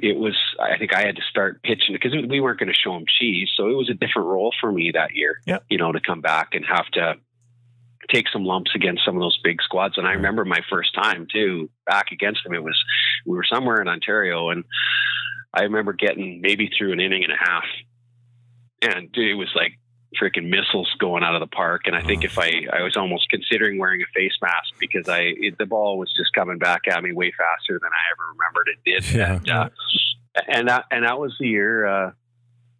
it was, I think I had to start pitching because we weren't going to show him cheese. So it was a different role for me that year, yep. you know, to come back and have to take some lumps against some of those big squads. And I remember my first time too, back against them, it was, we were somewhere in Ontario and, I remember getting maybe through an inning and a half and dude, it was like freaking missiles going out of the park. And I think oh. if I, I was almost considering wearing a face mask because I, it, the ball was just coming back at me way faster than I ever remembered it did. Yeah. And, uh, and that, and that was the year, uh,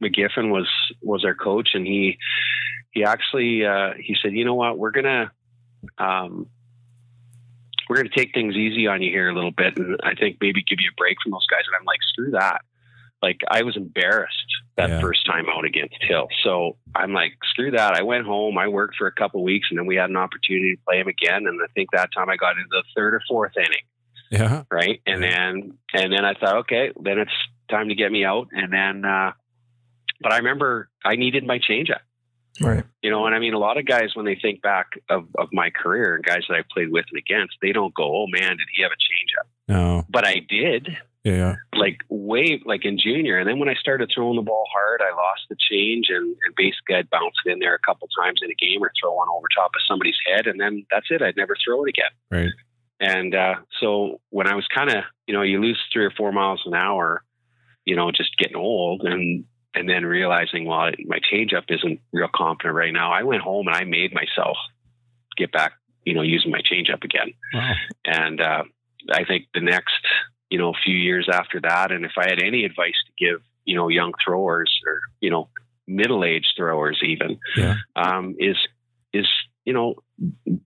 McGiffin was, was our coach. And he, he actually, uh, he said, you know what, we're going to, um, we're going to take things easy on you here a little bit. And I think maybe give you a break from those guys. And I'm like, screw that. Like I was embarrassed that yeah. first time out against Hill. So I'm like, screw that. I went home, I worked for a couple of weeks and then we had an opportunity to play him again. And I think that time I got into the third or fourth inning. Yeah. Right. And then, and then I thought, okay, then it's time to get me out. And then, uh, but I remember I needed my changeup. Right. You know, and I mean, a lot of guys, when they think back of, of my career and guys that I played with and against, they don't go, oh man, did he have a changeup? No. But I did. Yeah. like way like in junior. And then when I started throwing the ball hard, I lost the change and, and basically I'd bounce it in there a couple times in a game or throw one over top of somebody's head. And then that's it. I'd never throw it again. Right. And uh, so when I was kind of, you know, you lose three or four miles an hour, you know, just getting old and, and then realizing, well, my change up isn't real confident right now. I went home and I made myself get back, you know, using my change up again. Wow. And uh, I think the next, you know, few years after that. And if I had any advice to give, you know, young throwers or, you know, middle-aged throwers even, yeah. um, is, is, you know,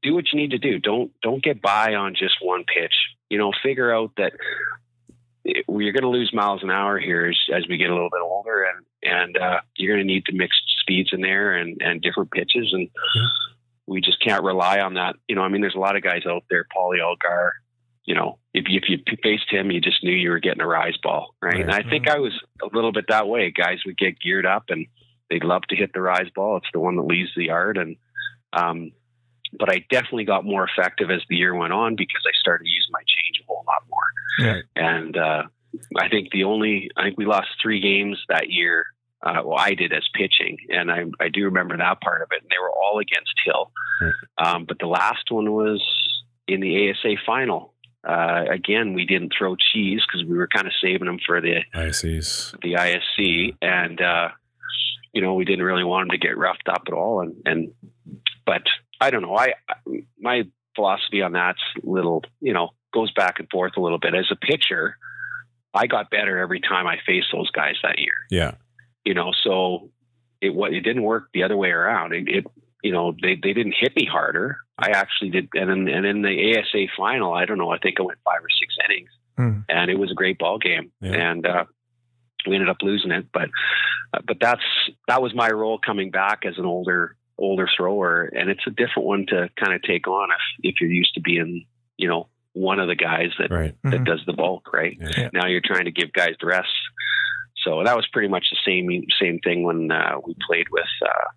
do what you need to do. Don't, don't get by on just one pitch, you know, figure out that we're going to lose miles an hour here as, as we get a little bit older and, and, uh, you're going to need to mix speeds in there and, and different pitches. And yeah. we just can't rely on that. You know, I mean, there's a lot of guys out there, Pauly Algar, you know, if you, if you faced him, you just knew you were getting a rise ball. Right. right. And I think I was a little bit that way. Guys would get geared up and they'd love to hit the rise ball. It's the one that leaves the yard. And, Um, but I definitely got more effective as the year went on because I started using my change a whole lot more. Right. And, uh, I think the only, I think we lost three games that year. Uh, well, I did as pitching and I, I do remember that part of it. And they were all against Hill. Right. Um, but the last one was in the A S A final. Uh, again, we didn't throw cheese cause we were kind of saving them for the I S Cs, the I S C. And, uh, you know, we didn't really want them to get roughed up at all. And, and, But I don't know. I, my philosophy on that's little, you know, goes back and forth a little bit. As a pitcher, I got better every time I faced those guys that year. Yeah. You know, so it it didn't work the other way around. It, it you know, they, they didn't hit me harder. I actually did. And in, and in the A S A final, I don't know, I think I went five or six innings mm. and it was a great ball game. Yeah. And, uh, we ended up losing it, but, uh, but that's, that was my role coming back as an older older thrower. And it's a different one to kind of take on if, if you're used to being, you know, one of the guys that, right. that mm-hmm. does the bulk, right? Yeah. Now you're trying to give guys the rest. So that was pretty much the same, same thing when uh, we played with uh,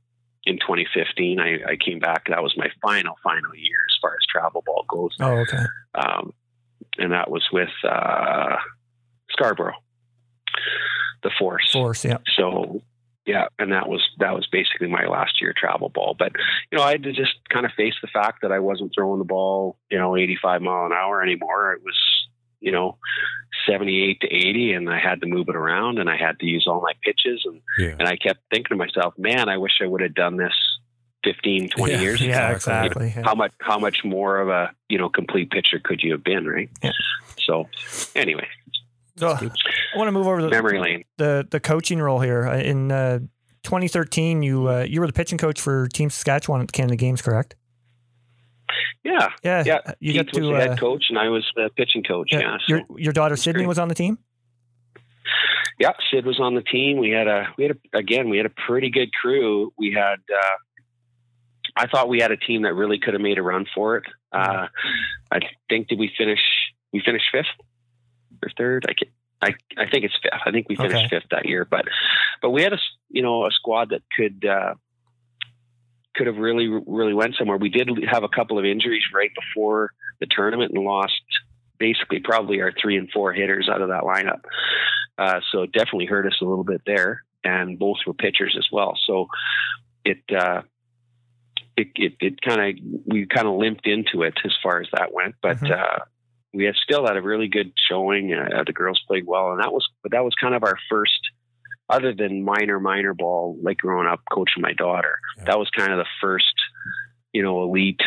in twenty fifteen, I, I came back. That was my final, final year as far as travel ball goes. Oh, okay. Um, and that was with uh, Scarborough, the Force. Force, yeah. So, Yeah. And that was, that was basically my last year travel ball, but you know, I had to just kind of face the fact that I wasn't throwing the ball, you know, eighty-five mile an hour anymore. It was, you know, seventy-eight to eighty and I had to move it around and I had to use all my pitches. And, yeah. and I kept thinking to myself, man, I wish I would have done this fifteen, twenty yeah, years ago. Yeah, exactly. You know, yeah. How much, how much more of a, you know, complete pitcher could you have been? Right. Yeah. So anyway, So I want to move over to memory lane. The, the coaching role here. In uh, twenty thirteen, you uh, you were the pitching coach for Team Saskatchewan at the Canada Games, correct? Yeah. Yeah. yeah. You Keith got to, was the uh, head coach, and I was the pitching coach, yeah. yeah so your, your daughter, Sydney, great. was on the team? Yeah, Sid was on the team. We had a, we had a, again, we had a pretty good crew. We had, uh, I thought we had a team that really could have made a run for it. Uh, I think, did we finish, we finished fifth? Or third, I, can, I I think it's fifth. I think we finished okay. fifth that year, but but we had a you know a squad that could uh, could have really really went somewhere. We did have a couple of injuries right before the tournament and lost basically probably our three and four hitters out of that lineup. Uh, so it definitely hurt us a little bit there, and both were pitchers as well. So it uh, it it, it kind of we kind of limped into it as far as that went, but. Mm-hmm. Uh, We had still had a really good showing. Uh, the girls played well, and that was but that was kind of our first, other than minor minor ball, like growing up coaching my daughter. Yeah. That was kind of the first, you know, elite,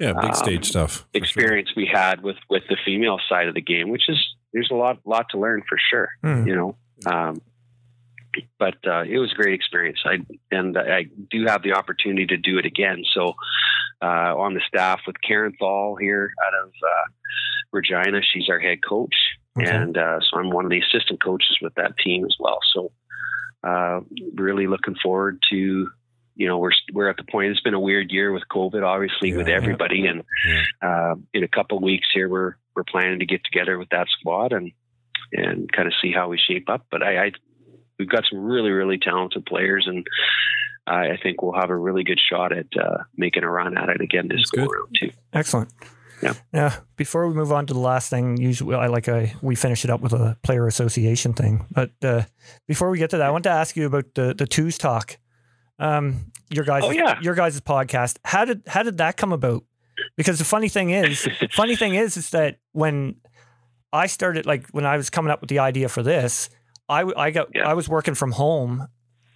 yeah, big um, stage stuff experience sure. we had with, with the female side of the game, which is there's a lot lot to learn for sure, mm. you know. Um, but uh, it was a great experience. I and I do have the opportunity to do it again. So uh, on the staff with Karen Thal here out of. Uh, Regina, she's our head coach, okay. and uh, so I'm one of the assistant coaches with that team as well. So, uh, really looking forward to, you know, we're we're at the point. It's been a weird year with COVID, obviously, yeah, with everybody, yeah. and uh, in a couple of weeks here, we're we're planning to get together with that squad and and kind of see how we shape up. But I, I we've got some really really talented players, and I, I think we'll have a really good shot at uh, making a run at it again this go round too. Excellent. Yeah. Yeah. Before we move on to the last thing, usually I like I we finish it up with a player association thing. But uh, before we get to that, I want to ask you about the the twos talk. Um, your guys, oh, yeah. your guys' podcast. How did how did that come about? Because the funny thing is, funny thing is, is that when I started, like when I was coming up with the idea for this, I I got yeah. I was working from home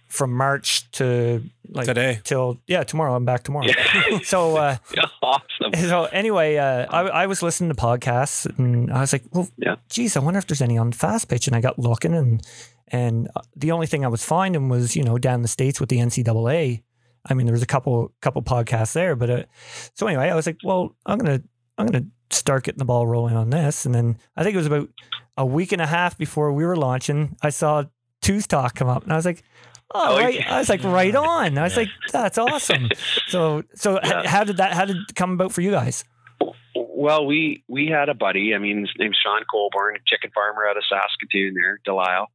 from March to like today till yeah tomorrow. I'm back tomorrow. Yeah. so uh, yeah, awesome. So anyway, uh, I I was listening to podcasts and I was like, well, yeah. geez, I wonder if there's any on Fast Pitch, and I got looking and. And the only thing I was finding was, you know, down in the States with the N C double A. I mean, there was a couple couple podcasts there, but uh, so anyway, I was like, well, I'm gonna I'm gonna start getting the ball rolling on this. And then I think it was about a week and a half before we were launching, I saw Two's Talk come up, and I was like, oh, right. I was like, right on. I was like, that's awesome. So so yeah. how did that how did it come about for you guys? Well, we, we had a buddy, I mean, his name's Sean Colborn, chicken farmer out of Saskatoon there, Delisle.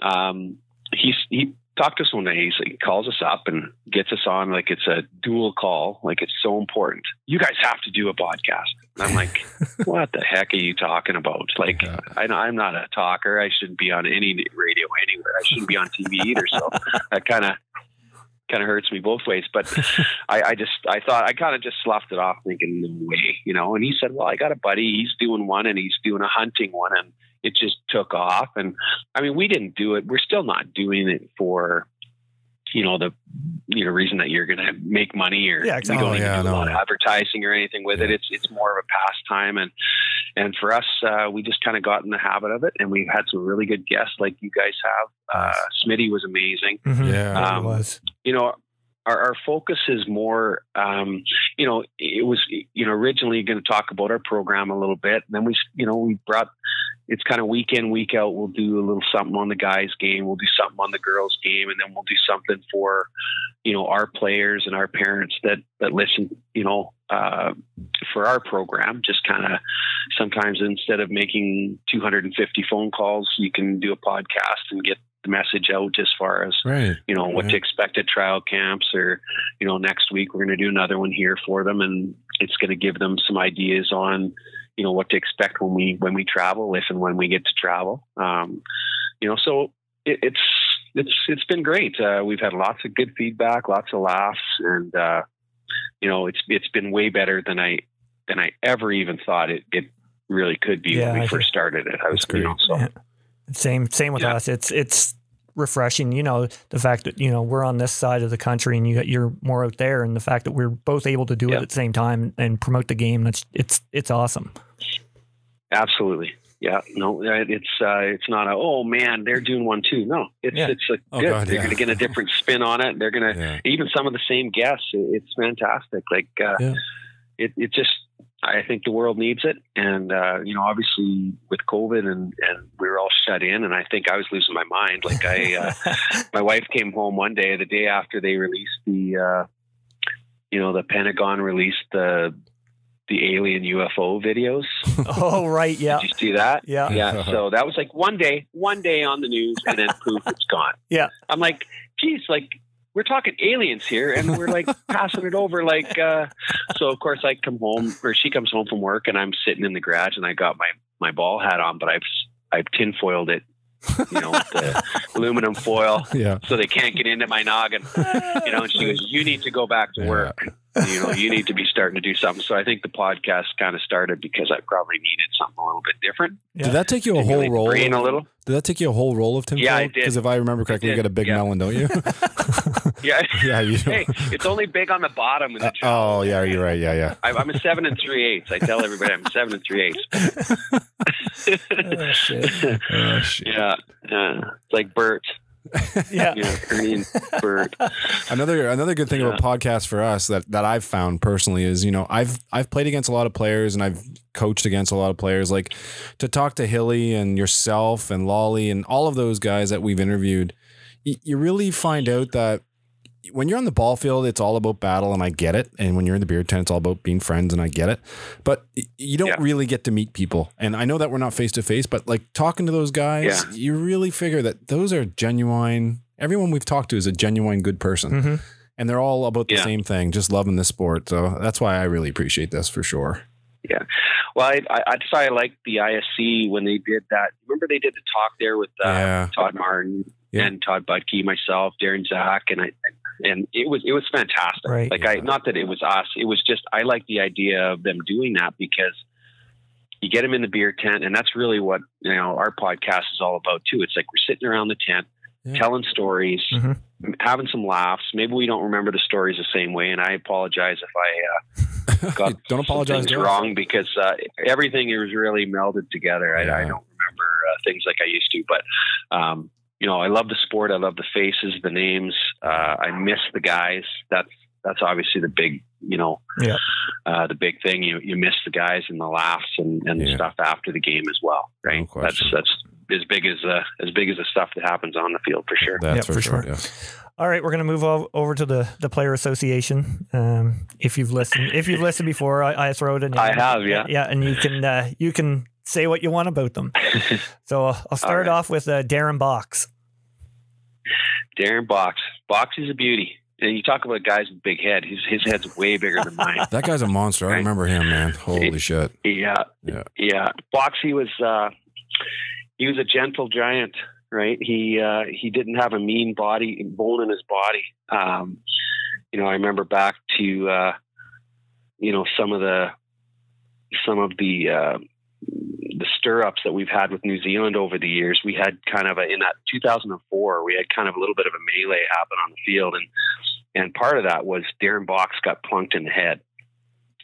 Um, he's, he talked to us one day. He's like, he calls us up and gets us on. Like it's a dual call. Like it's so important. You guys have to do a podcast. And I'm like, what the heck are you talking about? Like, yeah. I, I'm not a talker. I shouldn't be on any radio anywhere. I shouldn't be on T V either. So that kind of, kind of hurts me both ways, but I, I just, I thought I kind of just sloughed it off thinking no way, you know? And he said, well, I got a buddy, he's doing one and he's doing a hunting one, and it just took off. And I mean, we didn't do it. We're still not doing it for, you know, the, you know, reason that you're going to make money or yeah, exactly. we don't oh, even yeah, do no. a lot of advertising or anything with yeah. it. It's, it's more of a pastime. And, and for us, uh, we just kind of got in the habit of it, and we've had some really good guests like you guys have. Uh, Smitty was amazing. Mm-hmm. Yeah, um, it was. You know, our, our focus is more, um, you know, it was, you know, originally going to talk about our program a little bit. And then we, you know, we brought, it's kind of week in, week out. We'll do a little something on the guys' game. We'll do something on the girls' game. And then we'll do something for, you know, our players and our parents that, that listen, you know, uh, for our program. Just kind of sometimes instead of making two hundred fifty phone calls, you can do a podcast and get the message out as far as, right. you know, what right. to expect at trial camps, or, you know, next week we're going to do another one here for them. And it's going to give them some ideas on, you know, what to expect when we, when we travel, if and when we get to travel. Um, you know, so it, it's, it's, it's been great. Uh, we've had lots of good feedback, lots of laughs, and, uh, you know, it's, it's been way better than I, than I ever even thought it, it really could be yeah, when we I first started it. I was, you know, so. Yeah. Same, same with yeah. us. It's, it's refreshing, you know, the fact that, you know, we're on this side of the country and you got, you're more out there, and the fact that we're both able to do yeah. it at the same time and promote the game. That's it's, it's awesome. Absolutely. Yeah. No, it's, uh, it's not a, oh man, they're doing one too. No, it's, yeah. it's like, oh, good. God, they're yeah. going to get a different spin on it. They're going to, yeah. even some of the same guests. It's fantastic. Like, uh, yeah. it, it just, I think the world needs it. And, uh, you know, obviously with COVID and, and we were all shut in, and I think I was losing my mind. Like I, uh, my wife came home one day, the day after they released the, uh, you know, the Pentagon released the, the alien U F O videos. Oh, right. Yeah. Did you see that? Yeah. Yeah. So that was like one day, one day on the news, and then poof, it's gone. Yeah. I'm like, geez, like, we're talking aliens here, and we're like passing it over. Like, uh, so of course I come home, or she comes home from work, and I'm sitting in the garage, and I got my, my ball hat on, but I've, I've tinfoiled it, you know, with the aluminum foil yeah. so they can't get into my noggin, you know, and she goes, you need to go back to work. Yeah. You know, you need to be starting to do something. So I think the podcast kind of started because I probably needed something a little bit different. Yeah. Did that take you a whole roll? Brain a little? Did that take you a whole roll of tinfoil? Yeah, I did. Because if I remember correctly, I you got a big yeah. melon, don't you? yeah. yeah you hey, it's only big on the bottom. Of the uh, oh, yeah, you're right. Yeah, yeah. I, I'm a seven and three eighths. I tell everybody I'm seven and three eighths. oh, shit. Oh, shit. Yeah. Uh, it's like Bert. yeah. You know, Korean bird. Another another good thing yeah. about podcasts for us that, that I've found personally is, you know, I've I've played against a lot of players and I've coached against a lot of players. Like to talk to Hilly and yourself and Lolly and all of those guys that we've interviewed, y- you really find out that when you're on the ball field, it's all about battle, and I get it. And when you're in the beer tent, it's all about being friends, and I get it. But you don't yeah. really get to meet people. And I know that we're not face-to-face, but like talking to those guys, yeah. you really figure that those are genuine. Everyone we've talked to is a genuine good person. Mm-hmm. And they're all about the yeah. same thing, just loving this sport. So that's why I really appreciate this for sure. Yeah. Well, I, I, I decided I liked the I S C when they did that. Remember they did the talk there with uh, yeah. Todd Martin yeah. and Todd Budke, myself, Darren Zach, and I, and it was, it was fantastic. Right, like yeah. I, not that it was us. It was just, I like the idea of them doing that because you get them in the beer tent, and that's really what, you know, our podcast is all about too. It's like, we're sitting around the tent, yeah. telling stories, mm-hmm. having some laughs. Maybe we don't remember the stories the same way. And I apologize if I, uh, God, don't apologize. It's wrong because uh, everything was really melded together. I, yeah. I don't remember uh, things like I used to, but um, you know, I love the sport. I love the faces, the names. Uh, I miss the guys. That's that's obviously the big, you know, yeah. uh, the big thing. You you miss the guys and the laughs and, and yeah. the stuff after the game as well, right? No that's that's as big as uh, as big as the stuff that happens on the field for sure. That's yeah, for, for sure. sure. Yeah. All right, we're going to move over to the, the Player Association. Um, if you've listened, if you've listened before, I, I throw it in. I have, yeah, yeah, and you can uh, you can say what you want about them. So uh, I'll start right. off with uh, Darren Box. Darren Box, Box is a beauty. And you talk about guys with big head. His his head's way bigger than mine. That guy's a monster. Right? I remember him, man. Holy it, shit. Yeah, yeah, yeah. Box, he was uh, he was a gentle giant. Right. He, uh, he didn't have a mean body bone in his body. Um, you know, I remember back to, uh, you know, some of the, some of the, uh, the stir ups that we've had with New Zealand over the years. We had kind of a, in that two thousand four, we had kind of a little bit of a melee happen on the field. And, and part of that was Darren Box got plunked in the head.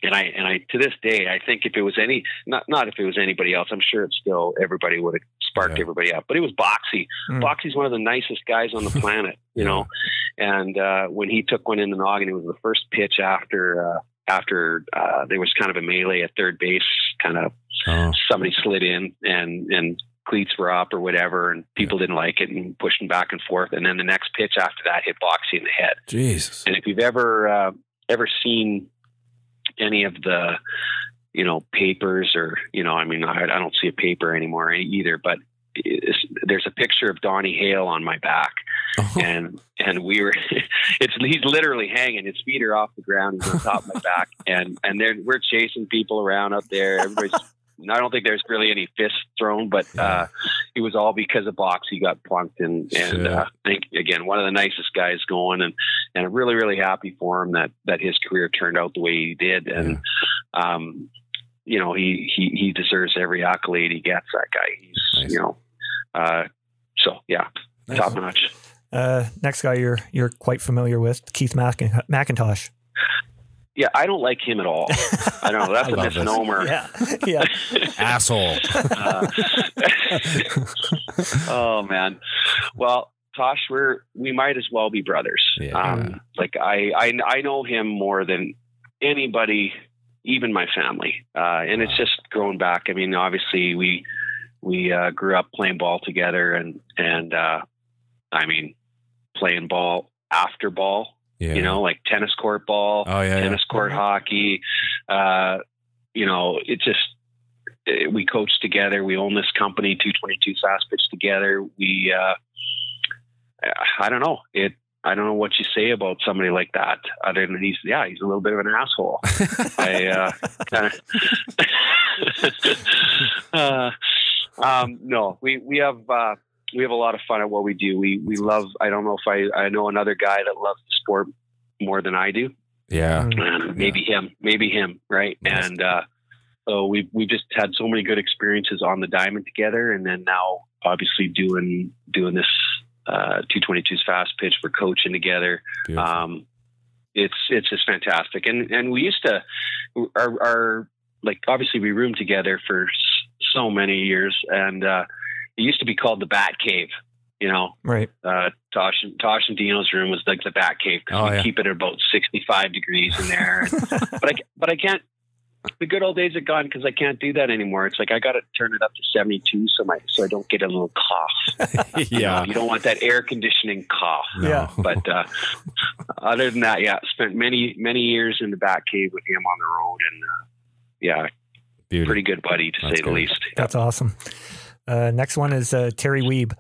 And I, and I, to this day, I think if it was any, not, not if it was anybody else, I'm sure it's still, everybody would have sparked yeah. everybody up, but it was Boxy. Mm. Boxy's one of the nicest guys on the planet, you yeah. know? And, uh, when he took one in the noggin, it was the first pitch after, uh, after, uh, there was kind of a melee at third base, kind of oh. somebody slid in and, and cleats were up or whatever. And people yeah. didn't like it and pushed him back and forth. And then the next pitch after that hit Boxy in the head. Jesus. And if you've ever, uh, ever seen any of the, you know, papers or, you know, I mean, I, I don't see a paper anymore either, but there's a picture of Donnie Hale on my back oh. and, and we were, it's, he's literally hanging, his feet are off the ground, he's on top of my back. And, and then we're chasing people around up there. Everybody's, I don't think there's really any fists thrown, but, yeah. uh, it was all because of Box. He got plunked and, and, yeah. uh, I think again, one of the nicest guys going, and, and I'm really, really happy for him that, that his career turned out the way he did. And, yeah. um, you know, he, he, he deserves every accolade he gets, that guy. He's, nice. you know, uh, so yeah, nice. top notch. Uh, next guy you're, you're quite familiar with, Keith MacIntosh. Yeah, I don't like him at all. I don't know. That's a misnomer. Yeah. yeah. Asshole. uh, oh, man. Well, Tosh, we're, we might as well be brothers. Yeah. Um, like, I, I, I know him more than anybody, even my family. Uh, and wow. it's just growing back. I mean, obviously, we we uh, grew up playing ball together and, and uh, I mean, playing ball after ball. Yeah. You know, like tennis court ball, oh, yeah, tennis yeah. court hockey. Uh, you know, it just, it, we coached together. We own this company, two twenty-two Sask Pitch together. We, uh, I don't know. It, I don't know what you say about somebody like that. Other than he's, yeah, he's a little bit of an asshole. I, uh, kinda uh, um, no, we, we have, uh, we have a lot of fun at what we do. We we love, I don't know if I, I know another guy that loves the sport more than I do. Yeah. Um, maybe yeah. him, maybe him. Right. Nice. And, uh, so we've, we've just had so many good experiences on the diamond together. And then now obviously doing, doing this, uh, two twenty-two's fast pitch, we're coaching together. Beautiful. Um, it's, it's just fantastic. And, and we used to, our, our, like, obviously we roomed together for so many years and, uh, it used to be called the Bat Cave, you know. Right. Uh, Tosh and Tosh and Dino's room was like the Bat Cave because oh, we yeah. keep it at about sixty-five degrees in there. but I but I can't. The good old days are gone because I can't do that anymore. It's like I got to turn it up to seventy-two so my so I don't get a little cough. yeah. You don't want that air conditioning cough. No. Yeah. But uh, other than that, yeah, spent many many years in the Bat Cave with him on the road, and uh, yeah, Beauty. pretty good buddy to That's say good. the least. That's yep. awesome. Uh, next one is uh, Terry Wiebe.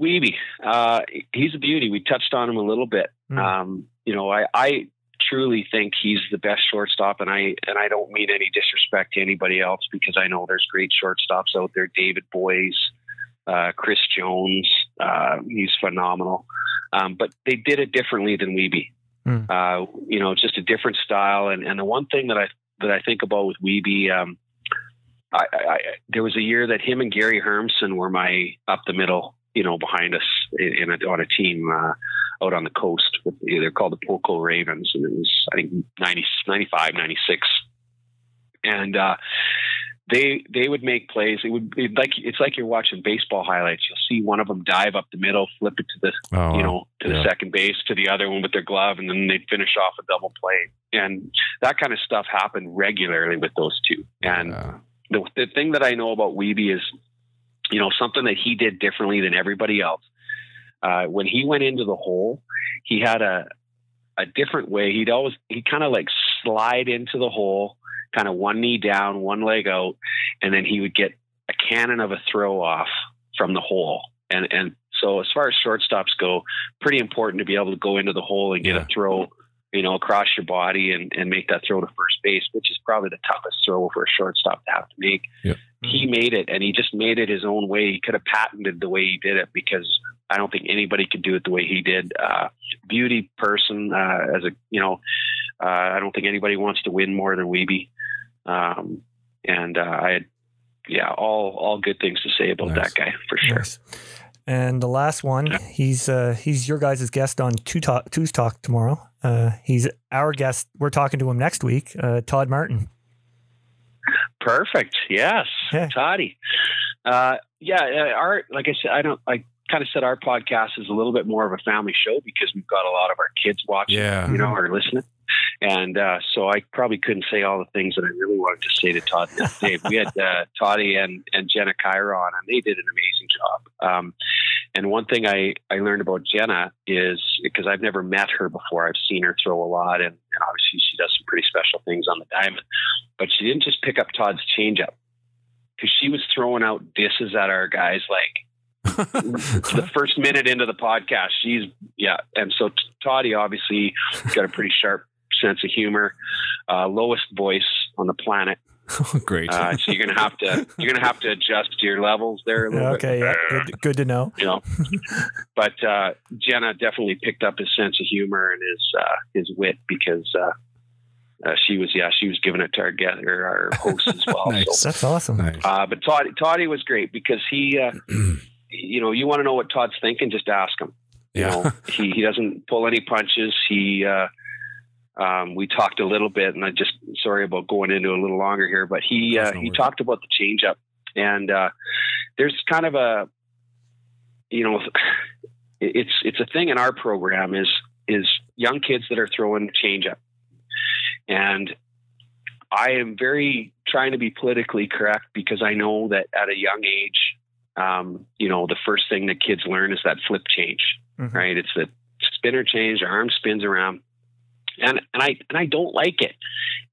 Wiebe. Uh, he's a beauty. We touched on him a little bit. Mm. Um, you know, I, I truly think he's the best shortstop, and I and I don't mean any disrespect to anybody else, because I know there's great shortstops out there. David Boyes, uh, Chris Jones, uh, he's phenomenal. Um, but they did it differently than Wiebe. Mm. Uh, you know, just a different style. And, and the one thing that I that I think about with Wiebe, um, I, I, there was a year that him and Gary Hermson were my up the middle, you know, behind us in a, on a team uh, out on the coast. They're called the Poco Ravens, and it was, I think, ninety, ninety-five, ninety-six. And uh, they they would make plays. It would it like it's like you're watching baseball highlights. You'll see one of them dive up the middle, flip it to the oh, you know to yeah. the second base, to the other one with their glove, and then they'd finish off a double play. And that kind of stuff happened regularly with those two. And yeah. the the thing that I know about Wiebe is, you know, something that he did differently than everybody else. Uh, when he went into the hole, he had a a different way. He'd always, he kind of like slide into the hole, kind of one knee down, one leg out, and then he would get a cannon of a throw off from the hole. And and so as far as shortstops go, pretty important to be able to go into the hole and get yeah. a throw, you know, across your body and, and make that throw to first base, which is probably the toughest throw for a shortstop to have to make. Yep. He made it, and he just made it his own way. He could have patented the way he did it, because I don't think anybody could do it the way he did. Uh, beauty person, uh, as a, you know, uh, I don't think anybody wants to win more than Wiebe. Um, and uh, I had, yeah, all, all good things to say about nice. that guy for sure. Nice. And the last one, he's uh, he's your guys' guest on Two Talk, Two's Talk tomorrow. Uh, he's our guest. We're talking to him next week, uh, Todd Martin. Perfect. Yes. Yeah. Toddy. Uh, yeah. Our, like I said, I don't, I kind of said our podcast is a little bit more of a family show, because we've got a lot of our kids watching, yeah. you know, or listening. And, uh, so I probably couldn't say all the things that I really wanted to say to Todd. We had, uh, Toddy and, and Jenna Chiron, and they did an amazing job. Um, and one thing I, I learned about Jenna is, because I've never met her before, I've seen her throw a lot, and, and obviously she does some pretty special things on the diamond, but she didn't just pick up Todd's changeup, because she was throwing out disses at our guys. Like, the first minute into the podcast, she's yeah. And so Toddy obviously got a pretty sharp sense of humor, uh, lowest voice on the planet. Oh, great. Uh, so you're gonna have to you're gonna have to adjust your levels there a little okay, bit. Okay, yeah, good, good to know. You know, but uh, Jenna definitely picked up his sense of humor and his uh, his wit, because uh, uh, she was yeah she was giving it to our guest, or our host as well. Nice. So, that's awesome. Nice. Uh, but Toddy Toddy was great, because he. Uh, you know, you want to know what Todd's thinking, just ask him. Yeah. You know, he, he doesn't pull any punches. He, uh, um, we talked a little bit, and I just, sorry about going into a little longer here, but he, uh, no he worries. talked about the changeup, and, uh, there's kind of a, you know, it's, it's a thing in our program is, is young kids that are throwing the changeup. And I am very trying to be politically correct, because I know that at a young age, Um, you know, the first thing that kids learn is that flip change, mm-hmm. right? It's the spinner change. Their arm spins around, and and I and I don't like it.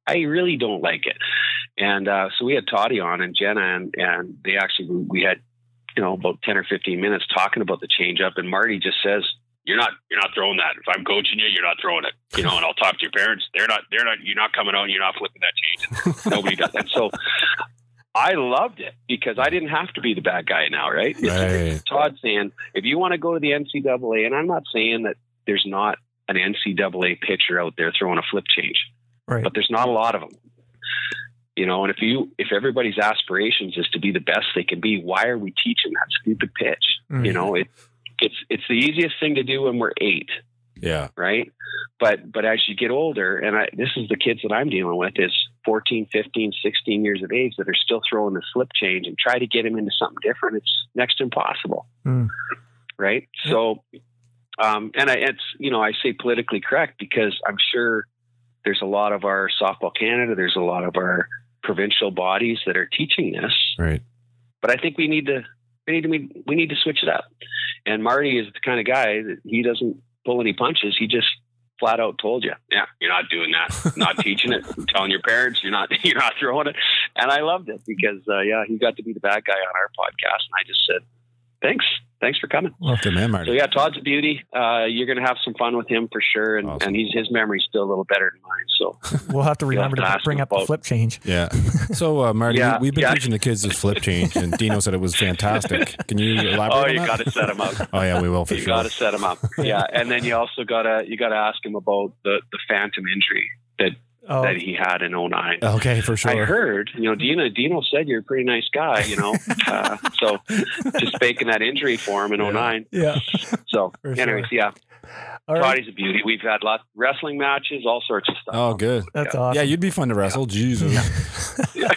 I really don't like it. And uh, so we had Toddy on and Jenna, and and they actually we had you know about ten or fifteen minutes talking about the changeup. And Marty just says, "You're not you're not throwing that. If I'm coaching you, you're not throwing it. You know, and I'll talk to your parents. They're not they're not you're not coming out. And you're not flipping that change. Nobody does that." So. I loved it, because I didn't have to be the bad guy now, right? right. Todd's saying, if you want to go to the N C double A, and I'm not saying that there's not an N C double A pitcher out there throwing a flip change, right. but there's not a lot of them, you know, and if you, if everybody's aspirations is to be the best they can be, why are we teaching that stupid pitch? Mm-hmm. You know, it, it's, it's the easiest thing to do when we're eight. Yeah. Right. But, but as you get older, and I, this is the kids that I'm dealing with, is fourteen, fifteen, sixteen years of age that are still throwing the slip change, and try to get them into something different. It's next to impossible. Mm. Right. Yeah. So, um, and I, it's, you know, I say politically correct, because I'm sure there's a lot of our Softball Canada, there's a lot of our provincial bodies that are teaching this. Right. But I think we need to, we need to, we need to switch it up. And Marty is the kind of guy that he doesn't pull any punches. He just flat out told you, yeah, you're not doing that. Not teaching it. I'm telling your parents, you're not, you're not throwing it. And I loved it, because, uh, yeah, he got to be the bad guy on our podcast. And I just said, thanks. Thanks for coming. Welcome in, Marty. So yeah, Todd's a beauty. Uh, you're going to have some fun with him for sure. And, awesome. and he's, his memory's still a little better than mine. So we'll have to remember have to, to bring up about. the flip change. Yeah. So uh, Marty, yeah, we, we've been yeah. teaching the kids this flip change, and Dino said it was fantastic. Can you elaborate? Oh, on you got to set him up. Oh yeah, we will for you sure. You got to set him up. Yeah. And then you also got to, you got to ask him about the, the phantom injury that, Oh. that he had in oh nine. Okay, for sure. I heard, you know, Dino, Dino said you're a pretty nice guy, you know. uh, so just faking that injury for him in yeah. oh nine. Yeah. So for anyways, sure. yeah. All right. Body's a beauty. We've had lots of wrestling matches, all sorts of stuff. Oh, good. That's yeah. awesome. Yeah, you'd be fun to wrestle. Yeah. Jesus. Yeah.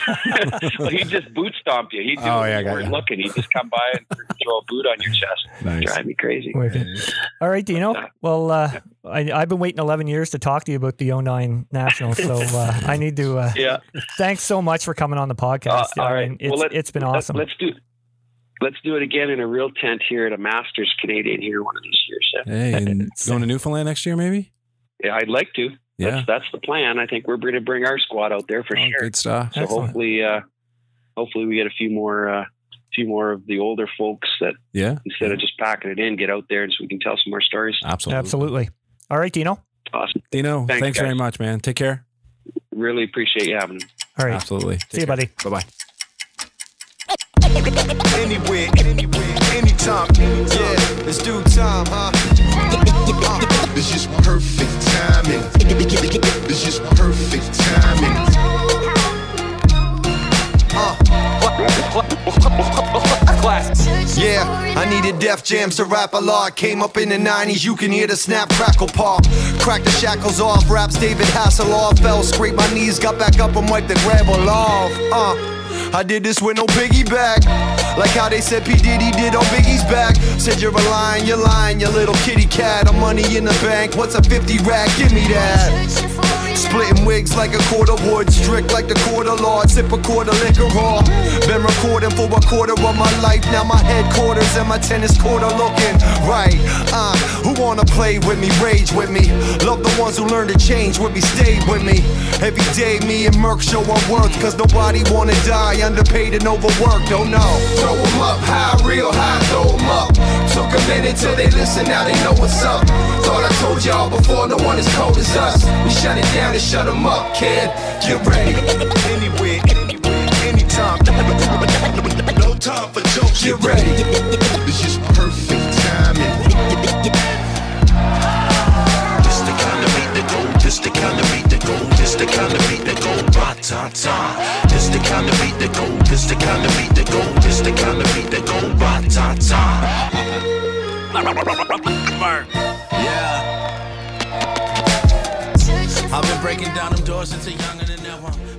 Well, he'd just boot stomp you. He'd do oh, yeah, weird looking. He'd just come by and throw a boot on your chest. Nice. Drive me crazy. Wicked. All right, Dino. Well, uh, I, I've been waiting eleven years to talk to you about the oh nine Nationals, so uh, I need to. Uh, yeah. Thanks so much for coming on the podcast. Uh, all right. I mean, it's, well, it's been awesome. Let's do it. Let's do it again in a real tent here at a Masters Canadian here one of these years. So. Hey, and going to Newfoundland next year, maybe? Yeah, I'd like to. Yeah. That's, that's the plan. I think we're going to bring our squad out there for oh, sure. Good stuff. So Excellent. hopefully, uh, hopefully we get a few more, uh, few more of the older folks that yeah. instead yeah. of just packing it in, get out there and so we can tell some more stories. Absolutely. Absolutely. All right, Dino. Awesome. Dino, thanks, thanks very much, man. Take care. Really appreciate you having me. All right. Absolutely. Take See you, care. buddy. Bye-bye. Anywhere, anywhere, anytime, yeah, it's due time, huh? Uh, it's just perfect timing. It's just perfect timing. Uh, yeah, I needed Def Jams to rap a lot. Came up in the nineties, you can hear the snap, crackle, pop. Crack the shackles off, raps David Hasselhoff. Fell, scraped my knees, got back up and wiped the gravel off. Uh. I did this with no piggyback, like how they said P. Diddy did on Biggie's back. Said you're a lion, you're lying, you little kitty cat. I'm money in the bank, what's a fifty rack, give me that. Splitting wigs like a quarter wood, strict like the quarter lord. Sip a quarter liquor raw, been recording for a quarter of my life. Now my headquarters and my tennis court are looking right. Uh, who wanna play with me, rage with me? Love the ones who learn to change with me, stay with me. Every day me and Merc show our worth, cause nobody wanna die underpaid and overworked, oh no. Throw them up high, real high, throw them up. Took a minute till they listen, now they know what's up. Thought I told y'all before, no one as cold as us. We shut it down and shut them up, kid. Get ready. Anywhere, anywhere, anytime. No time for jokes, get ready. It's just perfect timing. This the kind of beat that go, this the kind of beat that go, this the kind of beat that go, ra-ta-ta. This the kind of beat that go, this the kind of beat that go, this the kind of beat that go, ra-ta-ta. Yeah. I've been breaking down them doors since a youngin' and now I'm